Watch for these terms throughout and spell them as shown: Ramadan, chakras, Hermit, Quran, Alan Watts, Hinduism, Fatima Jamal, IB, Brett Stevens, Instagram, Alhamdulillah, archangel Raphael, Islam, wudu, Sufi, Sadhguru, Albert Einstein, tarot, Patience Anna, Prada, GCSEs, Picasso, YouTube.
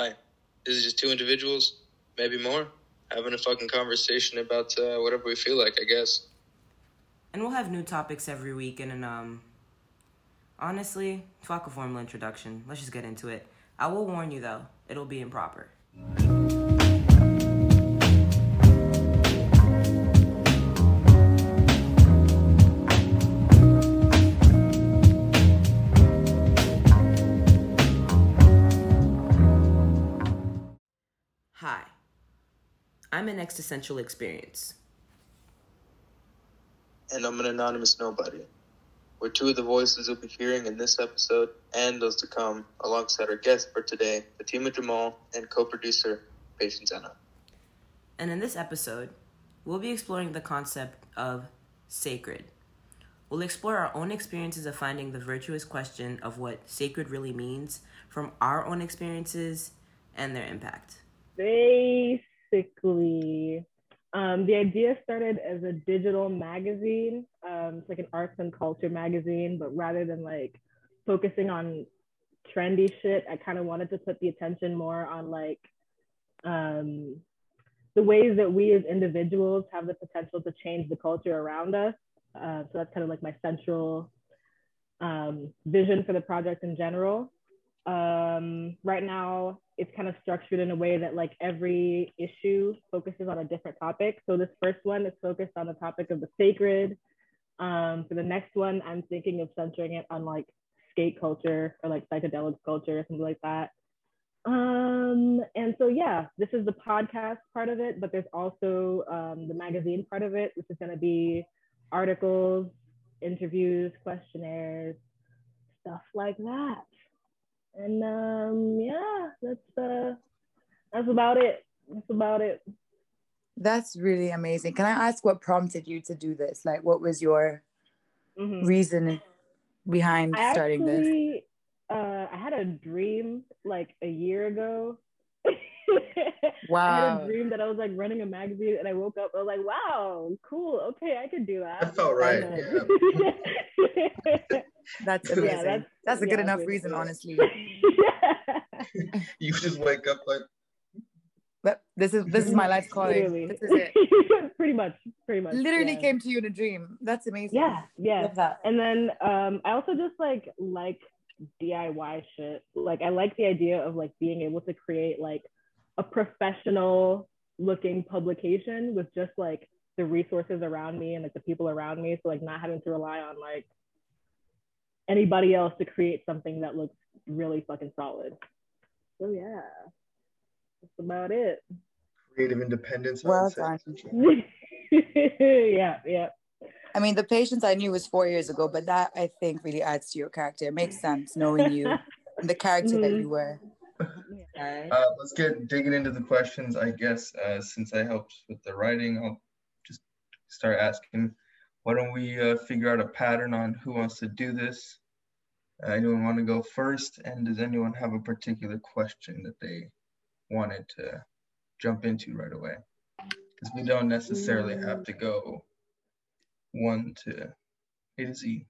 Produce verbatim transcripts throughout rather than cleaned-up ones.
hi, this is just two individuals, maybe more, having a fucking conversation about uh, whatever we feel like, I guess. And we'll have new topics every week, and, and um, honestly, fuck a formal introduction. Let's just get into it. I will warn you, though, it'll be improper. Hi, I'm an existential experience. And I'm an anonymous nobody. We're two of the voices you'll be hearing in this episode and those to come, alongside our guest for today, Fatima Jamal, and co-producer, Patience Anna. And in this episode, we'll be exploring the concept of sacred. We'll explore our own experiences of finding the virtuous question of what sacred really means from our own experiences and their impact. Basically, Um, the idea started as a digital magazine, um, it's like an arts and culture magazine, but rather than like focusing on trendy shit, I kind of wanted to put the attention more on like um, the ways that we as individuals have the potential to change the culture around us. Uh, so that's kind of like my central um, vision for the project in general. Um, right now, it's kind of structured in a way that like every issue focuses on a different topic. So this first one is focused on the topic of the sacred. Um, for the next one, I'm thinking of centering it on like skate culture or like psychedelic culture or something like that. Um, and so, yeah, this is the podcast part of it, but there's also um, the magazine part of it, which is going to be articles, interviews, questionnaires, stuff like that. And um, yeah, that's uh, that's about it. That's about it. That's really amazing. Can I ask what prompted you to do this? Like, what was your mm-hmm. reason behind I starting actually, this? Uh, I had a dream like a year ago. Wow. I had a dream that I was like running a magazine, and I woke up. I was like, wow, cool. Okay, I could do that. That felt right. Yeah. That's amazing. Yeah, that's, that's a good yeah, enough reason, honestly. Yeah. You just wake up like, but this is this is my life calling. Literally. This is it. pretty much, pretty much. Literally yeah. Came to you in a dream. That's amazing. Yeah, yeah. Love that. And then um, I also just like like D I Y shit. Like I like the idea of like being able to create like a professional looking publication with just like the resources around me and like the people around me. So like not having to rely on like anybody else to create something that looks really fucking solid. So yeah, that's about it. Creative independence. Well done. yeah, yeah. I mean, the Patience I knew was four years ago, but that I think really adds to your character. It makes sense knowing you and the character mm-hmm. that you were. Yeah. Uh, let's get digging into the questions, I guess. Uh, since I helped with the writing, I'll just start asking. Why don't we uh, figure out a pattern on who wants to do this? Uh, anyone want to go first? And does anyone have a particular question that they wanted to jump into right away? Because we don't necessarily have to go one to A to Z.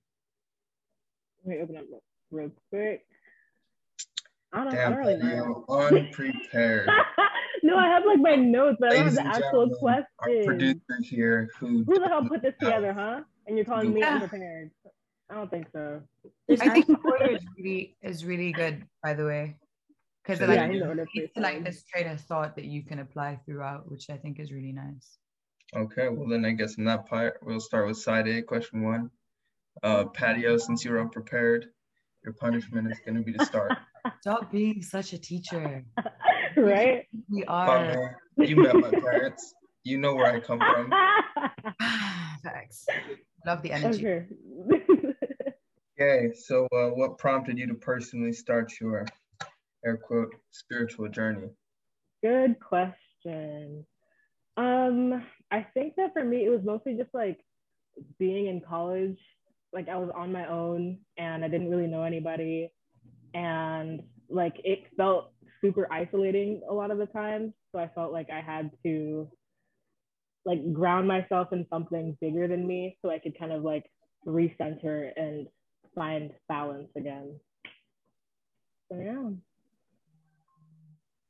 Let me open up real quick. I don't, Damn, I don't really know. Unprepared. No, I have like my notes, but Ladies I don't have the actual question. Our producer here who who the hell put this together, huh? And you're calling me yeah. unprepared? I don't think so. I think the order is really is really good, by the way, because yeah, like it's like this train of thought that you can apply throughout, which I think is really nice. Okay, well then I guess in that part we'll start with side A, question one. Uh, Patio, since you were unprepared, your punishment is going to be to start. Stop being such a teacher. Right? We are. Uh, you met my parents. You know where I come from. Thanks. Love the energy. Okay, okay so uh, what prompted you to personally start your, air quote, spiritual journey? Good question. Um, I think that for me, it was mostly just like being in college. Like I was on my own and I didn't really know anybody. And like it felt super isolating a lot of the time, so I felt like I had to like ground myself in something bigger than me so I could kind of like recenter and find balance again. So yeah.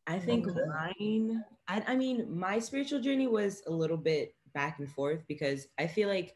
I think okay. mine, I, I mean, my spiritual journey was a little bit back and forth because I feel like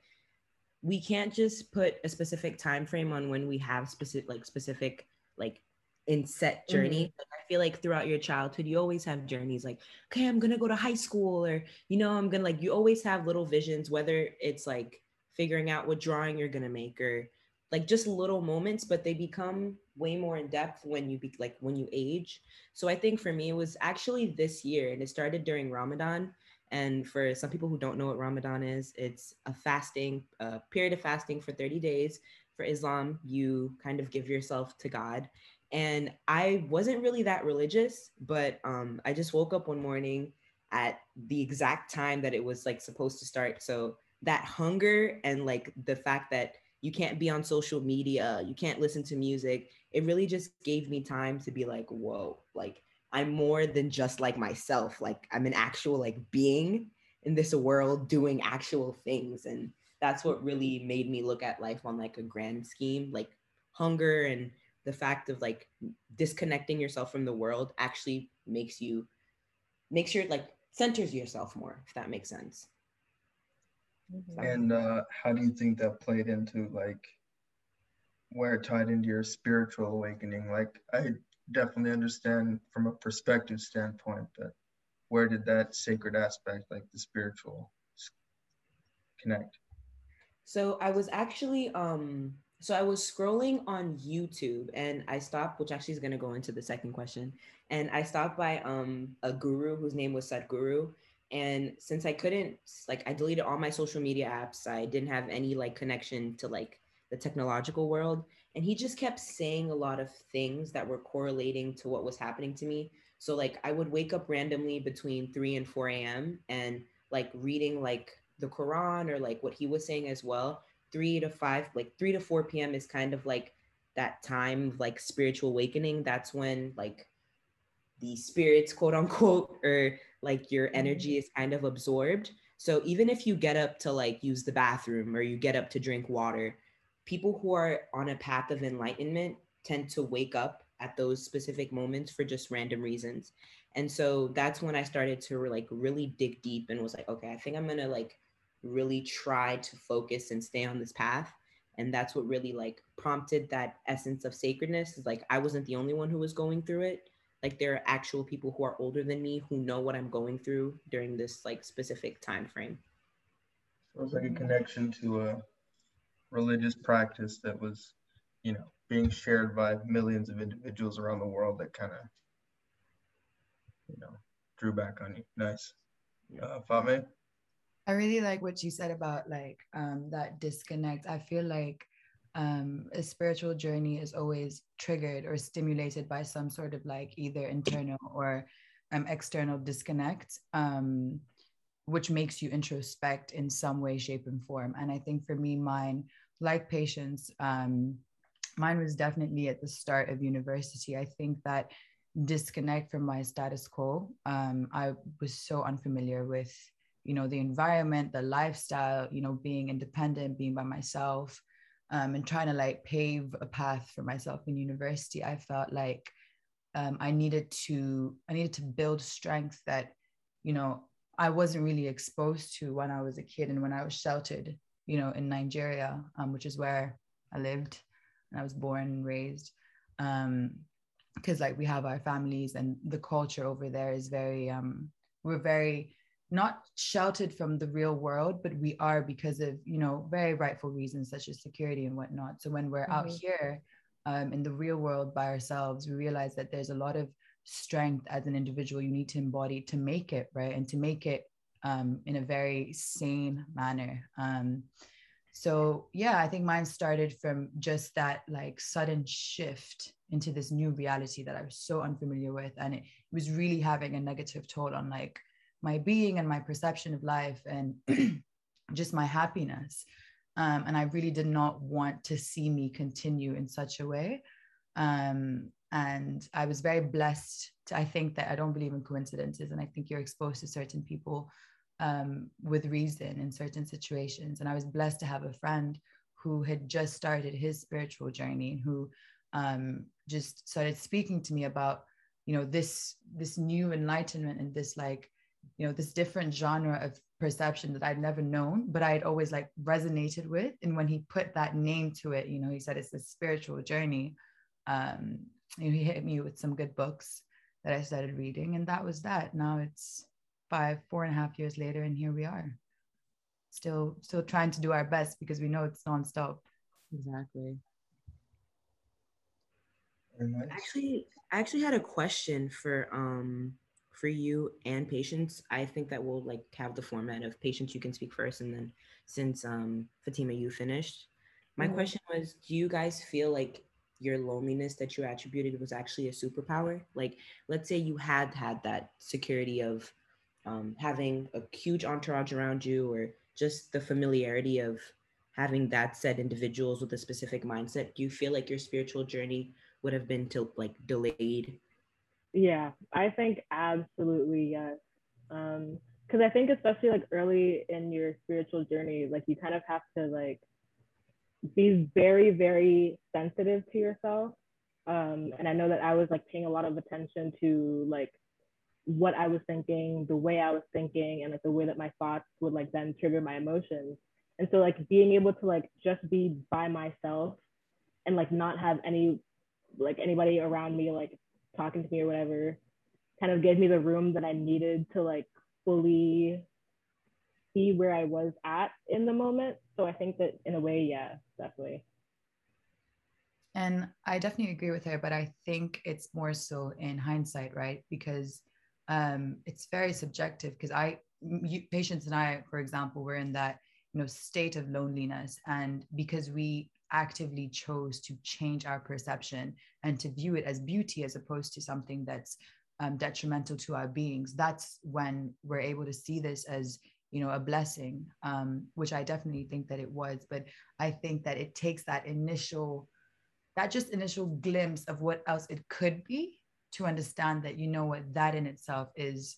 we can't just put a specific time frame on when we have specific, like specific, like in set journey. Mm-hmm. Like, I feel like throughout your childhood, you always have journeys like, okay, I'm going to go to high school, or, you know, I'm going to like, you always have little visions, whether it's like figuring out what drawing you're going to make or like just little moments, but they become way more in depth when you be like when you age. So I think for me, it was actually this year, and it started during Ramadan. And for some people who don't know what Ramadan is, it's a fasting, a period of fasting for thirty days. For Islam, you kind of give yourself to God. And I wasn't really that religious, but um, I just woke up one morning at the exact time that it was like supposed to start. So that hunger and like the fact that you can't be on social media, you can't listen to music. It really just gave me time to be like, whoa, like I'm more than just like myself. Like I'm an actual like being in this world doing actual things. And that's what really made me look at life on like a grand scheme, like hunger and the fact of like disconnecting yourself from the world actually makes you, makes your like centers yourself more, if that makes sense. And uh, how do you think that played into like where it tied into your spiritual awakening? Like I definitely understand from a perspective standpoint, but where did that sacred aspect, like the spiritual, connect? So I was actually, um, so I was scrolling on YouTube and I stopped, which actually is going to go into the second question. And I stopped by um, a guru whose name was Sadhguru. And since I couldn't, like I deleted all my social media apps, I didn't have any like connection to like the technological world. And he just kept saying a lot of things that were correlating to what was happening to me. So like I would wake up randomly between three and four a.m. and like reading like the Quran or like what he was saying as well. Three to five, like three to four p.m. is kind of like that time of like spiritual awakening. That's when like the spirits, quote unquote, or like your energy is kind of absorbed. So even if you get up to like use the bathroom or you get up to drink water, people who are on a path of enlightenment tend to wake up at those specific moments for just random reasons. And so that's when I started to like really dig deep and was like, okay, I think I'm gonna like really try to focus and stay on this path. And that's what really like prompted that essence of sacredness. Is like, I wasn't the only one who was going through it. Like there are actual people who are older than me who know what I'm going through during this like specific time frame. So it's like a connection to a religious practice that was, you know, being shared by millions of individuals around the world that kind of, you know, drew back on you. Nice. Uh, Fatima? I really like what you said about like um, that disconnect. I feel like Um, a spiritual journey is always triggered or stimulated by some sort of like either internal or um, external disconnect, um, which makes you introspect in some way, shape, and form. And I think for me, mine, like Patience, um, mine was definitely at the start of university. I think that disconnect from my status quo, um, I was so unfamiliar with, you know, the environment, the lifestyle, you know, being independent, being by myself. Um, and trying to like pave a path for myself in university, I felt like um, I needed to, I needed to build strength that, you know, I wasn't really exposed to when I was a kid and when I was sheltered, you know, in Nigeria, um, which is where I lived and I was born and raised. Um, 'cause like we have our families and the culture over there is very, um, we're very, not sheltered from the real world, but we are because of, you know, very rightful reasons such as security and whatnot. So when we're mm-hmm. out here um, in the real world by ourselves, we realize that there's a lot of strength as an individual you need to embody to make it, right? And to make it um, in a very sane manner. Um, so yeah, I think mine started from just that like sudden shift into this new reality that I was so unfamiliar with. And it was really having a negative toll on like, my being and my perception of life and just my happiness. Um, and I really did not want to see me continue in such a way. Um, and I was very blessed to, I think that I don't believe in coincidences. And I think you're exposed to certain people um, with reason in certain situations. And I was blessed to have a friend who had just started his spiritual journey and who um, just started speaking to me about you know, this, this new enlightenment and this, like, you know, this different genre of perception that I'd never known, but I'd always like resonated with. And when he put that name to it, you know, he said, it's a spiritual journey. Um, you know, he hit me with some good books that I started reading, and that was that. Now it's five, four and a half years later, and here we are, still, still trying to do our best because we know it's nonstop. Exactly. Actually, I actually had a question for um for you and Patience. I think that we'll like have the format of Patience, you can speak first, and then since um Fatima, you finished. My mm-hmm. question was, do you guys feel like your loneliness that you attributed was actually a superpower? Like, let's say you had had that security of um, having a huge entourage around you, or just the familiarity of having that said individuals with a specific mindset. Do you feel like your spiritual journey would have been till like delayed? Yeah, I think absolutely yes. Um, because I think especially like early in your spiritual journey, like you kind of have to like be very, very sensitive to yourself. Um, and I know that I was like paying a lot of attention to like what I was thinking, the way I was thinking, and like the way that my thoughts would like then trigger my emotions. And so like being able to like just be by myself and like not have any like anybody around me like talking to me or whatever kind of gave me the room that I needed to like fully see where I was at in the moment. So I think that in a way, yeah, definitely. And I definitely agree with her, but I think it's more so in hindsight, right? Because um, it's very subjective, because I, you, Patience and I, for example, were in that, you know, state of loneliness. And because we actively chose to change our perception and to view it as beauty, as opposed to something that's um, detrimental to our beings, that's when we're able to see this as, you know, a blessing, um, which I definitely think that it was. But I think that it takes that initial, that just initial glimpse of what else it could be to understand that, you know what, that in itself is,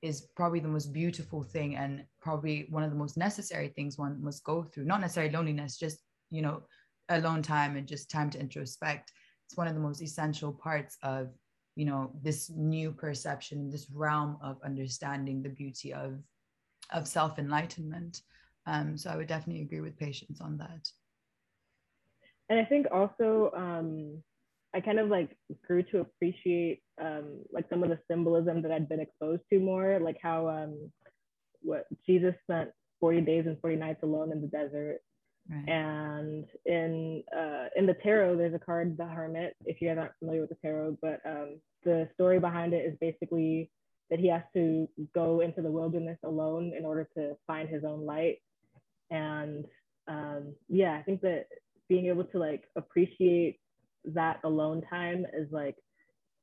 is probably the most beautiful thing and probably one of the most necessary things one must go through. Not necessarily loneliness, just, you know, alone time and just time to introspect. It's one of the most essential parts of, you know, this new perception, this realm of understanding the beauty of of self-enlightenment. Um, so I would definitely agree with Patience on that. And I think also, um, I kind of like grew to appreciate um, like some of the symbolism that I'd been exposed to more, like how um, what Jesus spent forty days and forty nights alone in the desert. Right. And in uh, in the tarot, there's a card, the Hermit, if you guys aren't familiar with the tarot, but um, the story behind it is basically that he has to go into the wilderness alone in order to find his own light. And um, yeah, I think that being able to like appreciate that alone time is like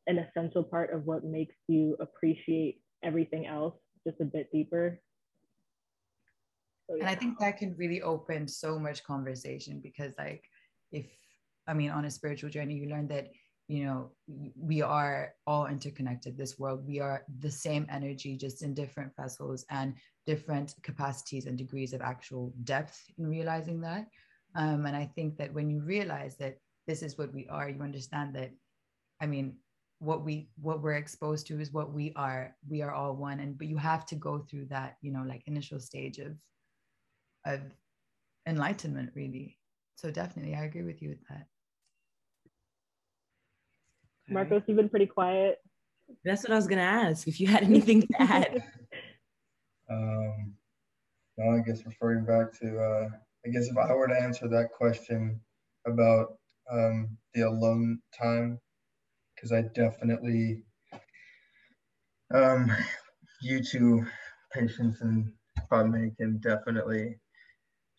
an essential part of what makes you appreciate everything else just a bit deeper. So, yeah. And I think that can really open so much conversation, because like, if, I mean, on a spiritual journey, you learn that, you know, we are all interconnected, this world, we are the same energy, just in different vessels and different capacities and degrees of actual depth in realizing that. Um, and I think that when you realize that this is what we are, you understand that, I mean, what we, what we're exposed to is what we are, we are all one. And, but you have to go through that, you know, like initial stage of, of enlightenment really. So definitely, I agree with you with that. Marcos, you've been pretty quiet. That's what I was gonna ask, if you had anything to add. Um, no, I guess referring back to, uh, I guess if I were to answer that question about um, the alone time, because I definitely, um, you two, Patience and Fatima, can definitely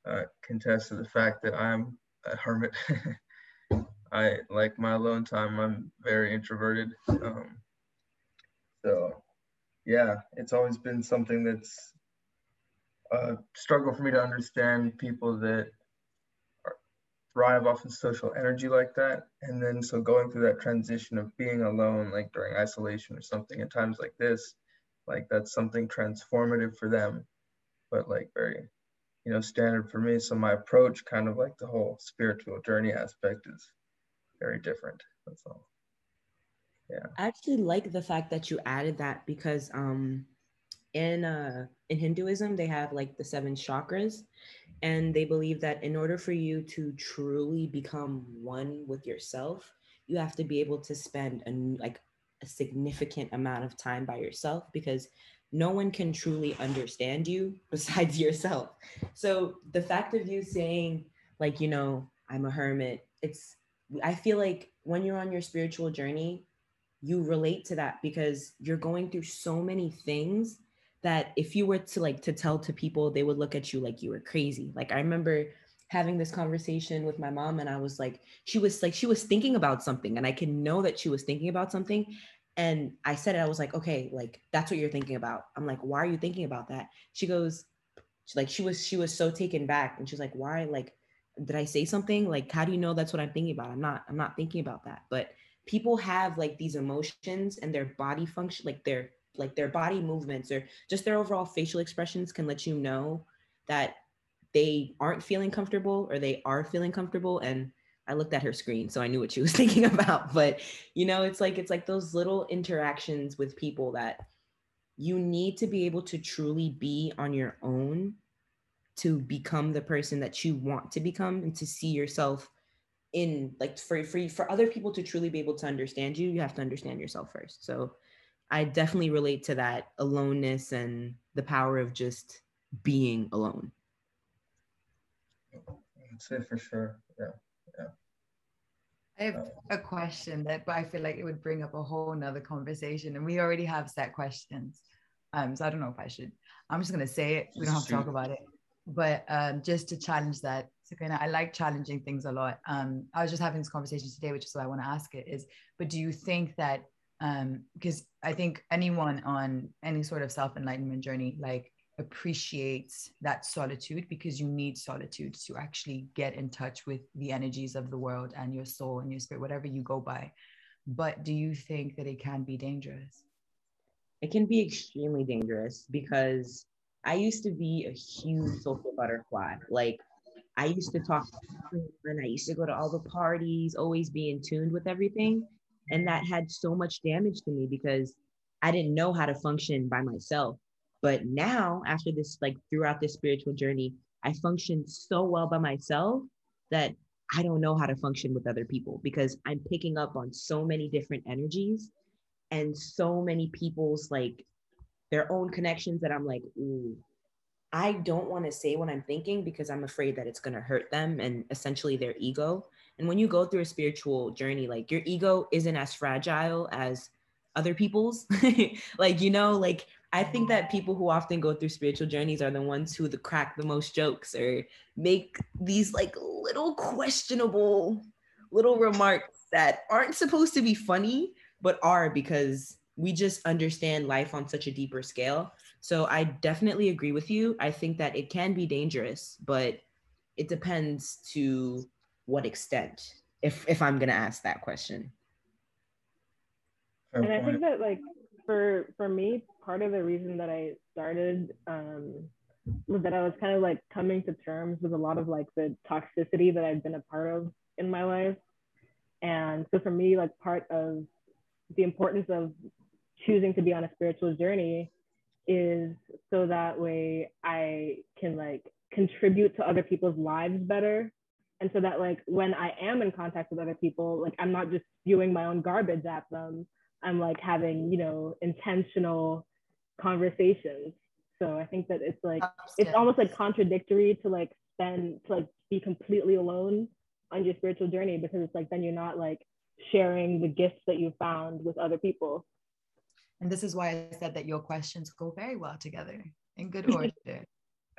uh, contest to the fact that I'm a hermit. I like my alone time. I'm very introverted. Um, so yeah, it's always been something that's a struggle for me to understand people that are, thrive off of social energy like that. And then so going through that transition of being alone, like during isolation or something at times like this, like that's something transformative for them, but like very, you know, standard for me. So my approach, kind of like the whole spiritual journey aspect, is very different, that's all. Yeah. I actually like the fact that you added that, because um, in uh, in Hinduism, they have like the seven chakras, and they believe that in order for you to truly become one with yourself, you have to be able to spend a, like a significant amount of time by yourself, because no one can truly understand you besides yourself. So the fact of you saying, like, you know, I'm a hermit, it's, I feel like when you're on your spiritual journey, you relate to that, because you're going through so many things that if you were to like to tell to people, they would look at you like you were crazy. Like, I remember having this conversation with my mom, and I was like, she was like, she was thinking about something, and I can know that she was thinking about something. And I said it, I was like, okay, like, that's what you're thinking about. I'm like, why are you thinking about that? She goes, like, she was, she was so taken back. And she's like, why? Like, did I say something? Like, how do you know that's what I'm thinking about? I'm not, I'm not thinking about that. But people have like these emotions, and their body function, like their, like their body movements, or just their overall facial expressions can let you know that they aren't feeling comfortable or they are feeling comfortable. And I looked at her screen, so I knew what she was thinking about. But, you know, it's like, it's like those little interactions with people that you need to be able to truly be on your own to become the person that you want to become, and to see yourself in, like, for, for, for other people to truly be able to understand you, you have to understand yourself first. So I definitely relate to that aloneness and the power of just being alone. That's it for sure. Yeah. Yeah. I have a question that, but I feel like it would bring up a whole nother conversation, and we already have set questions. Um, so I don't know if I should, I'm just going to say it. We don't have to talk about it, but um, just to challenge that. So kind of, I like challenging things a lot. Um, I was just having this conversation today, which is why I want to ask it is, but do you think that, um, because I think anyone on any sort of self-enlightenment journey, like, appreciates that solitude, because you need solitude to actually get in touch with the energies of the world and your soul and your spirit, whatever you go by. But do you think that it can be dangerous? It can be extremely dangerous, because I used to be a huge social butterfly. Like, I used to talk to everyone, I used to go to all the parties, always be in tune with everything. And that had so much damage to me, because I didn't know how to function by myself. But now, after this, like throughout this spiritual journey, I function so well by myself that I don't know how to function with other people, because I'm picking up on so many different energies and so many people's, like, their own connections, that I'm like, ooh, I don't want to say what I'm thinking, because I'm afraid that it's going to hurt them and essentially their ego. And when you go through a spiritual journey, like, your ego isn't as fragile as other people's. Like, you know, like, I think that people who often go through spiritual journeys are the ones who the crack the most jokes or make these like little questionable little remarks that aren't supposed to be funny, but are, because we just understand life on such a deeper scale. So I definitely agree with you. I think that it can be dangerous, but it depends to what extent, if, if I'm going to ask that question. And I think that, like, for, for me, part of the reason that I started um, was that I was kind of like coming to terms with a lot of like the toxicity that I've been a part of in my life. And so for me, like, part of the importance of choosing to be on a spiritual journey is so that way I can like contribute to other people's lives better. And so that like when I am in contact with other people, like I'm not just spewing my own garbage at them. I'm like having, you know, intentional conversations. So I think that it's like, it's almost like contradictory to like spend, to like be completely alone on your spiritual journey, because it's like, then you're not like sharing the gifts that you found with other people. And this is why I said that your questions go very well together, in good order.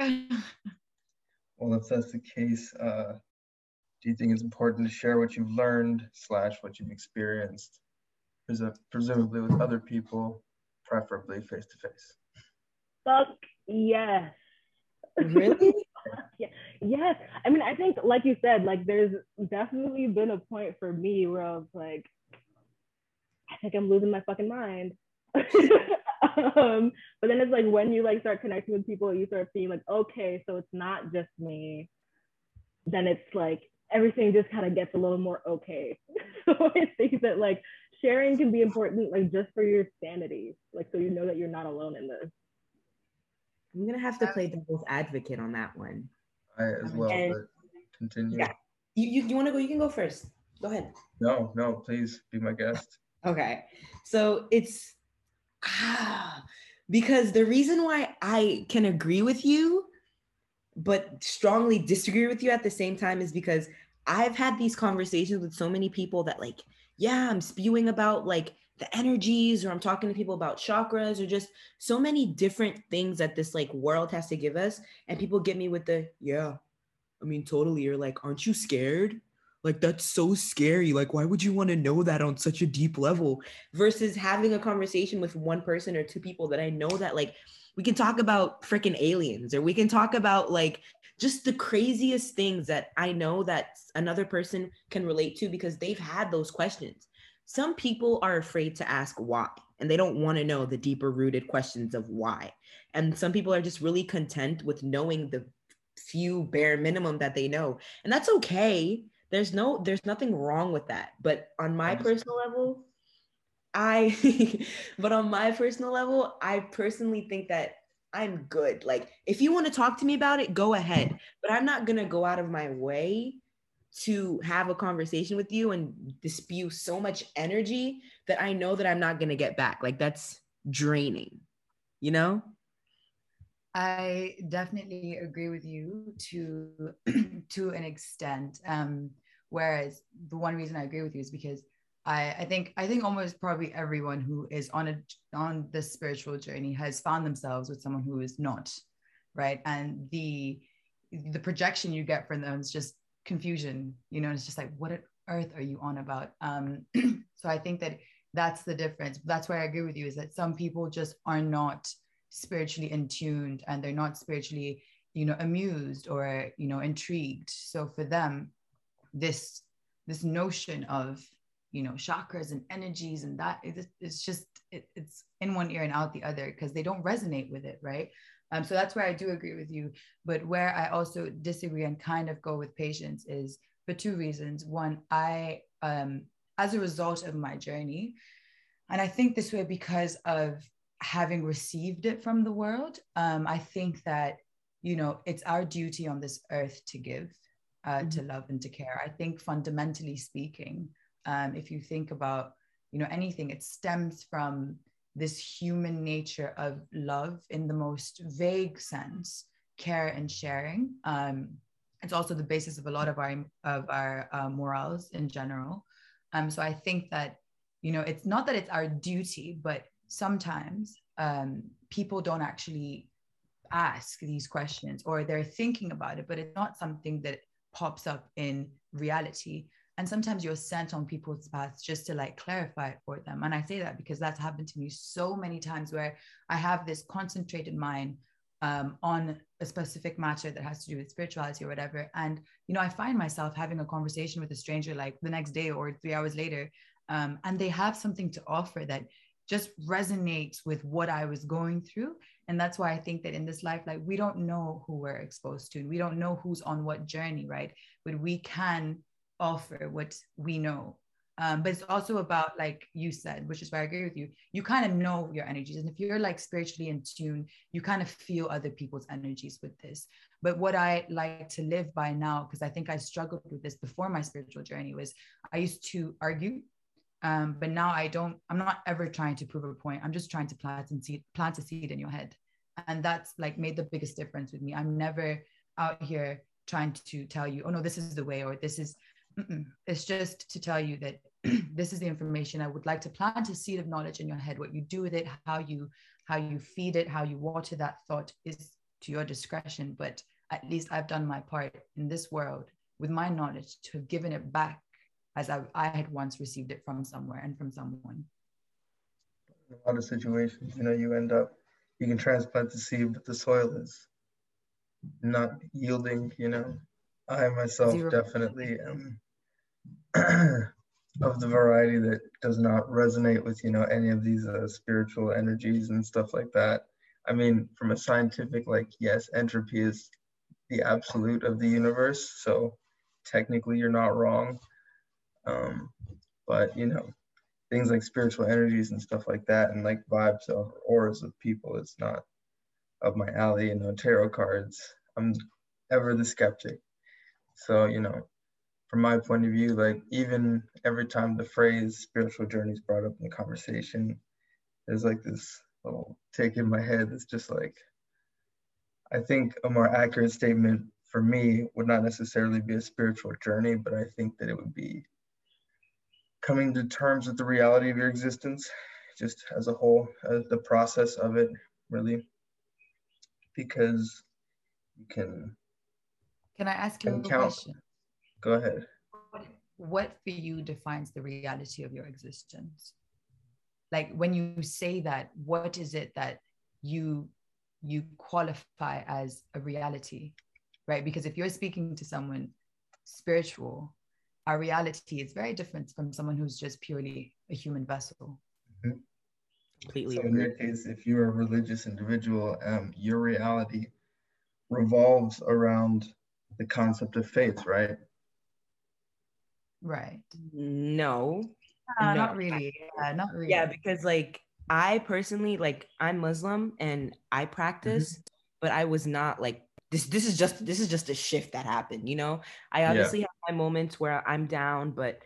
Well, if that's the case, uh, do you think it's important to share what you've learned slash what you've experienced, presumably with other people, preferably face to face? Fuck yes. Really? Yeah. Yes. I mean, I think, like you said, like there's definitely been a point for me where I was like, I think I'm losing my fucking mind. um, but then it's like when you like start connecting with people, you start being like, okay, so it's not just me. Then it's like everything just kind of gets a little more okay. So I think that like sharing can be important, like just for your sanity, like so you know that you're not alone in this. I'm gonna have to play devil's advocate on that one. I as well. And, but continue. Yeah. You you, you want to go? You can go first. Go ahead. No, no, please be my guest. Okay, so it's ah because the reason why I can agree with you, but strongly disagree with you at the same time is because I've had these conversations with so many people that like, yeah, I'm spewing about like the energies, or I'm talking to people about chakras, or just so many different things that this like world has to give us. And people get me with the, yeah, I mean, totally. You're like, aren't you scared? Like, that's so scary. Like, why would you want to know that on such a deep level? Versus having a conversation with one person or two people that I know that like, we can talk about freaking aliens, or we can talk about like just the craziest things that I know that another person can relate to because they've had those questions. Some people are afraid to ask why, and they don't want to know the deeper rooted questions of why. And some people are just really content with knowing the few bare minimum that they know. And that's okay. There's no, there's nothing wrong with that. But on my personal level, I, but on my personal level, I personally think that I'm good. Like, if you want to talk to me about it, go ahead. But I'm not going to go out of my way to have a conversation with you and dispute so much energy that I know that I'm not going to get back. Like, that's draining, you know? I definitely agree with you to, to an extent. Um, whereas the one reason I agree with you is because I, I think I think almost probably everyone who is on a on this spiritual journey has found themselves with someone who is not, right? And the the projection you get from them is just confusion, you know. It's just like, what on earth are you on about? Um, so I think that that's the difference. That's why I agree with you, is that some people just are not spiritually in tuned, and they're not spiritually, you know, amused or, you know, intrigued. So for them, this this notion of, you know, chakras and energies and that, it, it's just, it, it's in one ear and out the other, because they don't resonate with it, right? Um, so that's where I do agree with you. But where I also disagree and kind of go with Patience is for two reasons. One, I, um, as a result of my journey, and I think this way because of having received it from the world, um, I think that, you know, it's our duty on this earth to give, uh, mm-hmm. to love and to care. I think fundamentally speaking, Um, if you think about, you know, anything, it stems from this human nature of love in the most vague sense, care and sharing. Um, it's also the basis of a lot of our of our uh, morals in general. Um, so I think that, you know, it's not that it's our duty, but sometimes um, people don't actually ask these questions, or they're thinking about it, but it's not something that pops up in reality. And sometimes you're sent on people's paths just to like clarify it for them. And I say that because that's happened to me so many times, where I have this concentrated mind um, on a specific matter that has to do with spirituality or whatever. And, you know, I find myself having a conversation with a stranger like the next day or three hours later, um, and they have something to offer that just resonates with what I was going through. And that's why I think that in this life, like, we don't know who we're exposed to. We don't know who's on what journey, right? But we can offer what we know, um, but it's also about, like you said, which is why I agree with you, you kind of know your energies, and if you're like spiritually in tune, you kind of feel other people's energies with this. But what I like to live by now, because I think I struggled with this before my spiritual journey, was I used to argue, um, but now I don't, I'm not ever trying to prove a point. I'm just trying to plant and seed, plant a seed in your head, and that's like made the biggest difference with me. I'm never out here trying to tell you, oh no, this is the way, or this is, Mm-mm. It's just to tell you that this is the information I would like to plant a seed of knowledge in your head. What you do with it, how you how you feed it, how you water that thought is to your discretion. But at least I've done my part in this world with my knowledge to have given it back as I, I had once received it from somewhere and from someone. A lot of situations, you know, you end up, you can transplant the seed, but the soil is not yielding, you know. I myself Zero. definitely am of the variety that does not resonate with, you know, any of these uh, spiritual energies and stuff like that. I mean, from a scientific, like, yes, entropy is the absolute of the universe. So technically you're not wrong. Um, but, you know, things like spiritual energies and stuff like that, and like vibes of auras of people. It's not up my alley, and no tarot cards. I'm ever the skeptic. So, you know, from my point of view, like even every time the phrase spiritual journey is brought up in the conversation, there's like this little tick in my head that's just like, I think a more accurate statement for me would not necessarily be a spiritual journey, but I think that it would be coming to terms with the reality of your existence, just as a whole, uh, the process of it, really, because you can. Can I ask you a question? Go ahead. What for you defines the reality of your existence? Like when you say that, what is it that you you qualify as a reality, right? Because if you're speaking to someone spiritual, our reality is very different from someone who's just purely a human vessel. Mm-hmm. Completely. So in your case, if you're a religious individual, um, your reality revolves around the concept of faith, right? Right. No. Uh, no. Not really. Yeah, not really. Yeah, because like I personally, like I'm Muslim and I practice, mm-hmm. but I was not like, this this is just this is just a shift that happened, you know? I obviously yeah. have my moments where I'm down, but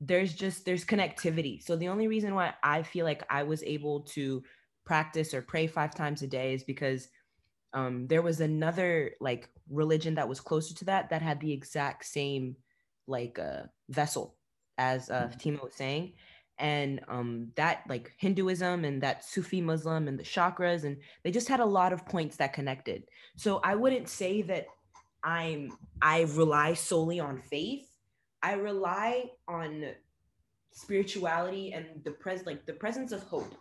there's just there's connectivity. So the only reason why I feel like I was able to practice or pray five times a day is because um there was another like religion that was closer to that that had the exact same like uh vessel as uh mm-hmm. Fatima was saying. And um, that like Hinduism and that Sufi Muslim and the chakras, and they just had a lot of points that connected. So I wouldn't say that I'm, I rely solely on faith. I rely on spirituality and the pres like the presence of hope.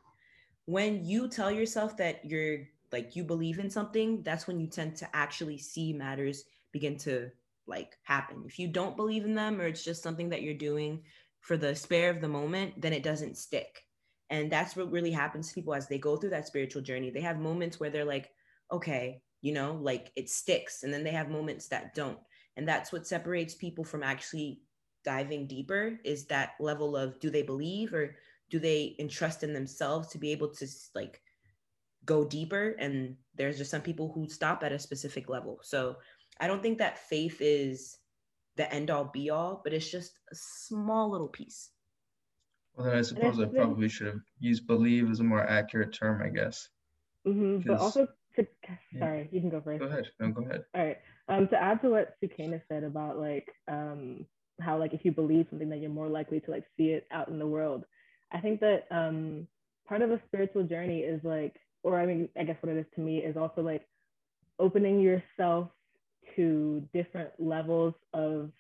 When you tell yourself that you're like, you believe in something, that's when you tend to actually see matters begin to like happen. If you don't believe in them, or it's just something that you're doing for the spare of the moment, then it doesn't stick. And that's what really happens to people as they go through that spiritual journey. They have moments where they're like, okay, you know, like it sticks. And then they have moments that don't. And that's what separates people from actually diving deeper, is that level of, do they believe, or do they entrust in themselves to be able to like go deeper? And there's just some people who stop at a specific level. So I don't think that faith is the end all be all, but it's just a small little piece. Well, then I suppose I probably should have used believe as a more accurate term, I guess. Mm-hmm, but also, to, sorry, yeah. you can go first. Go ahead. No, go ahead. All right. Um, to add to what Sukaina said about like um, how like if you believe something, then you're more likely to like see it out in the world. I think that um, part of a spiritual journey is like, or I mean, I guess what it is to me is also like opening yourself to different levels of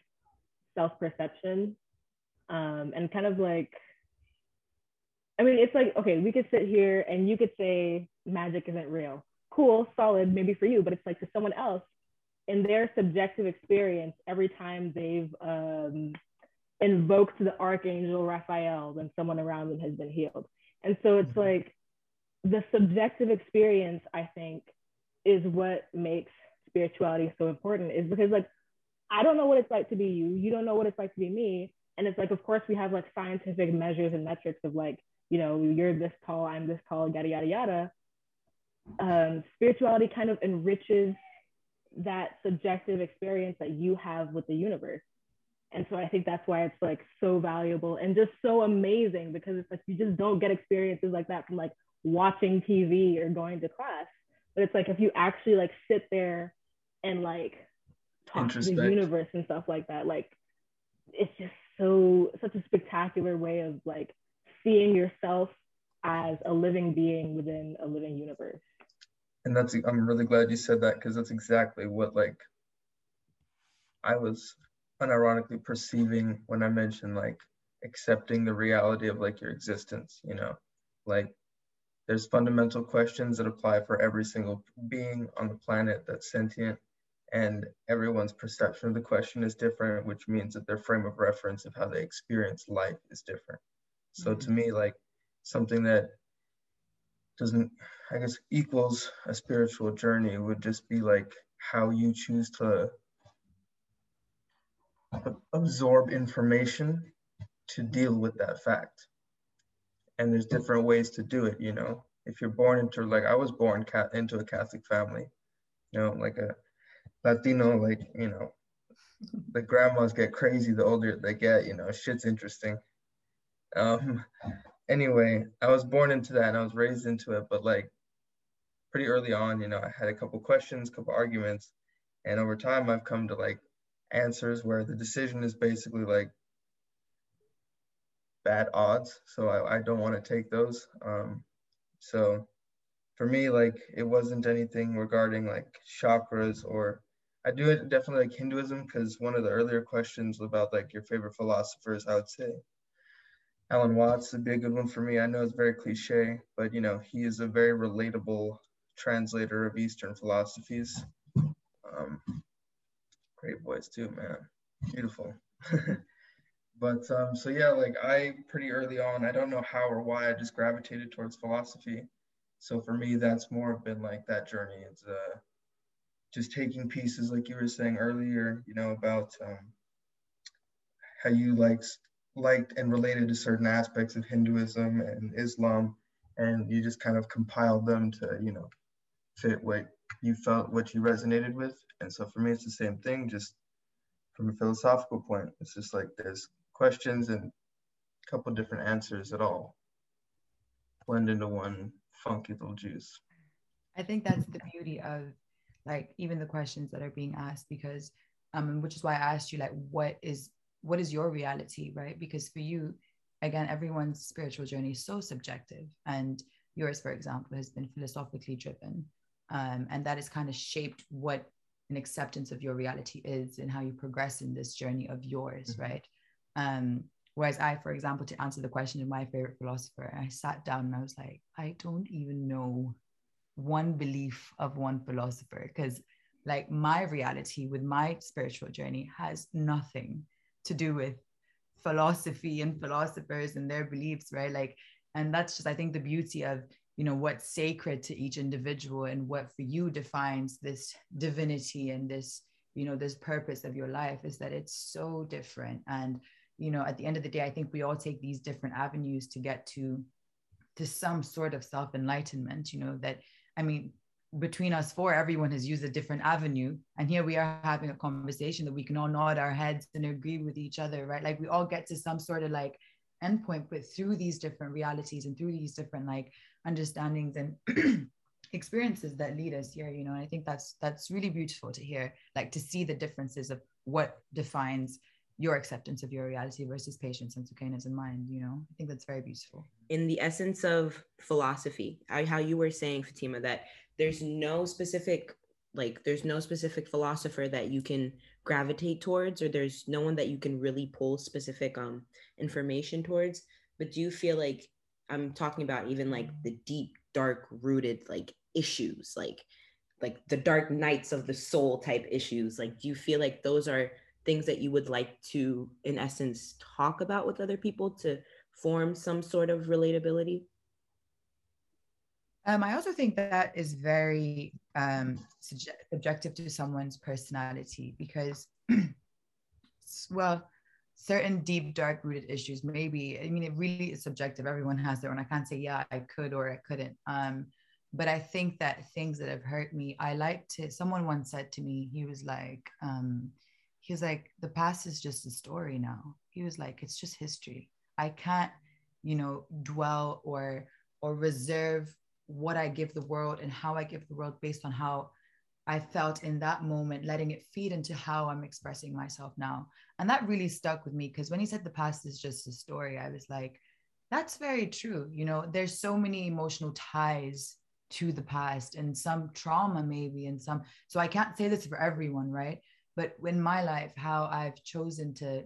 self-perception, um, and kind of like, I mean, it's like, okay, we could sit here and you could say magic isn't real. Cool, solid, maybe for you, but it's like to someone else in their subjective experience, every time they've um, invoked the archangel Raphael, then someone around them has been healed. And so it's like the subjective experience, I think, is what makes spirituality is so important, is because like I don't know what it's like to be you, you don't know what it's like to be me, and it's like, of course we have like scientific measures and metrics of like, you know, you're this tall, I'm this tall, yada yada yada. Um, spirituality kind of enriches that subjective experience that you have with the universe, and so I think that's why it's like so valuable and just so amazing, because it's like you just don't get experiences like that from like watching T V or going to class, but it's like if you actually like sit there and like talk to the universe and stuff like that, like it's just so such a spectacular way of like seeing yourself as a living being within a living universe. And that's, I'm really glad you said that, because that's exactly what like I was unironically perceiving when I mentioned like accepting the reality of like your existence, you know, like there's fundamental questions that apply for every single being on the planet that's sentient, and everyone's perception of the question is different, which means that their frame of reference of how they experience life is different. So mm-hmm. to me, like something that doesn't, I guess, equals a spiritual journey would just be like how you choose to absorb information to deal with that fact. and there's different ways to do it, you know. If you're born into, like I was born cat into a Catholic family, you know, like a Latino, like, you know, the grandmas get crazy the older they get, you know, shit's interesting. Um, anyway, I was born into that and I was raised into it, but like pretty early on, you know, I had a couple questions, couple arguments, and over time I've come to like answers where the decision is basically like bad odds. So I, I don't want to take those. Um, so for me, like it wasn't anything regarding like chakras or, I do it definitely like Hinduism, because one of the earlier questions about like your favorite philosophers, I would say Alan Watts would be a good one for me. I know it's very cliche, but you know, he is a very relatable translator of Eastern philosophies. Um, great voice too, man. Beautiful. But um, so yeah, like I pretty early on, I don't know how or why I just gravitated towards philosophy. So for me, that's more been like that journey. It's uh, just taking pieces, like you were saying earlier, you know, about um, how you like liked and related to certain aspects of Hinduism and Islam, and you just kind of compiled them to, you know, fit what you felt, what you resonated with. And so for me, it's the same thing, just from a philosophical point. It's just like there's questions and a couple different answers at all blend into one funky little juice. I think that's the beauty of like even the questions that are being asked, because um which is why I asked you like what is what is your reality, right? Because for you, again, everyone's spiritual journey is so subjective, and yours, for example, has been philosophically driven, um, and that has kind of shaped what an acceptance of your reality is and how you progress in this journey of yours, mm-hmm. right? Um, whereas I, for example, to answer the question of my favorite philosopher, I sat down and I was like, I don't even know one belief of one philosopher, because like my reality with my spiritual journey has nothing to do with philosophy and philosophers and their beliefs, right? Like, and that's just, I think, the beauty of, you know, what's sacred to each individual and what for you defines this divinity and this, you know, this purpose of your life is that it's so different. And, you know, at the end of the day, I think we all take these different avenues to get to, to some sort of self-enlightenment, you know, that, I mean, between us four, everyone has used a different avenue. And here we are having a conversation that we can all nod our heads and agree with each other, right? Like we all get to some sort of like endpoint, but through these different realities and through these different like understandings and experiences that lead us here, you know, and I think that's, that's really beautiful to hear, like to see the differences of what defines your acceptance of your reality versus patience and Sukhaina's in mind, you know, I think that's very beautiful. In the essence of philosophy, I, how you were saying, Fatima, that there's no specific, like there's no specific philosopher that you can gravitate towards, or there's no one that you can really pull specific um information towards. But do you feel like, I'm talking about even like the deep, dark rooted like issues, like like the dark nights of the soul type issues, like do you feel like those are things that you would like to, in essence, talk about with other people to form some sort of relatability? Um, I also think that, that is very um, subjective to someone's personality, because, well, certain deep, dark-rooted issues, maybe, I mean, it really is subjective. Everyone has their own. I can't say, yeah, I could or I couldn't. Um, but I think that things that have hurt me, I like to, someone once said to me, he was like, um, he was like, the past is just a story now. He was like, it's just history. I can't, you know, dwell or or reserve what I give the world and how I give the world based on how I felt in that moment, letting it feed into how I'm expressing myself now. And that really stuck with me, because when he said the past is just a story, I was like, that's very true. You know, there's so many emotional ties to the past and some trauma maybe, and some, so I can't say this for everyone, right? But in my life, how I've chosen to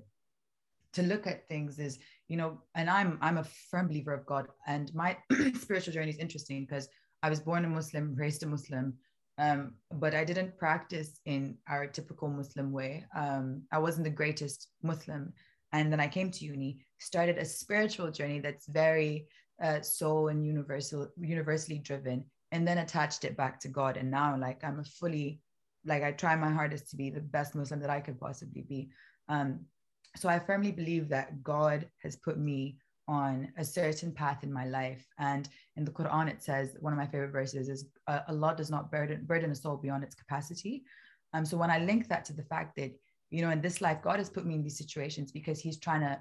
to look at things is, you know, and I'm I'm a firm believer of God, and my spiritual journey is interesting because I was born a Muslim, raised a Muslim, um, but I didn't practice in our typical Muslim way. Um, I wasn't the greatest Muslim. And then I came to uni, started a spiritual journey that's very uh, soul and universal, universally driven, and then attached it back to God. And now like I'm a fully, like I try my hardest to be the best Muslim that I could possibly be. Um, So I firmly believe that God has put me on a certain path in my life. And in the Quran, it says, one of my favorite verses is, uh, Allah does not burden, burden a soul beyond its capacity. Um, so when I link that to the fact that, you know, in this life, God has put me in these situations because he's trying to,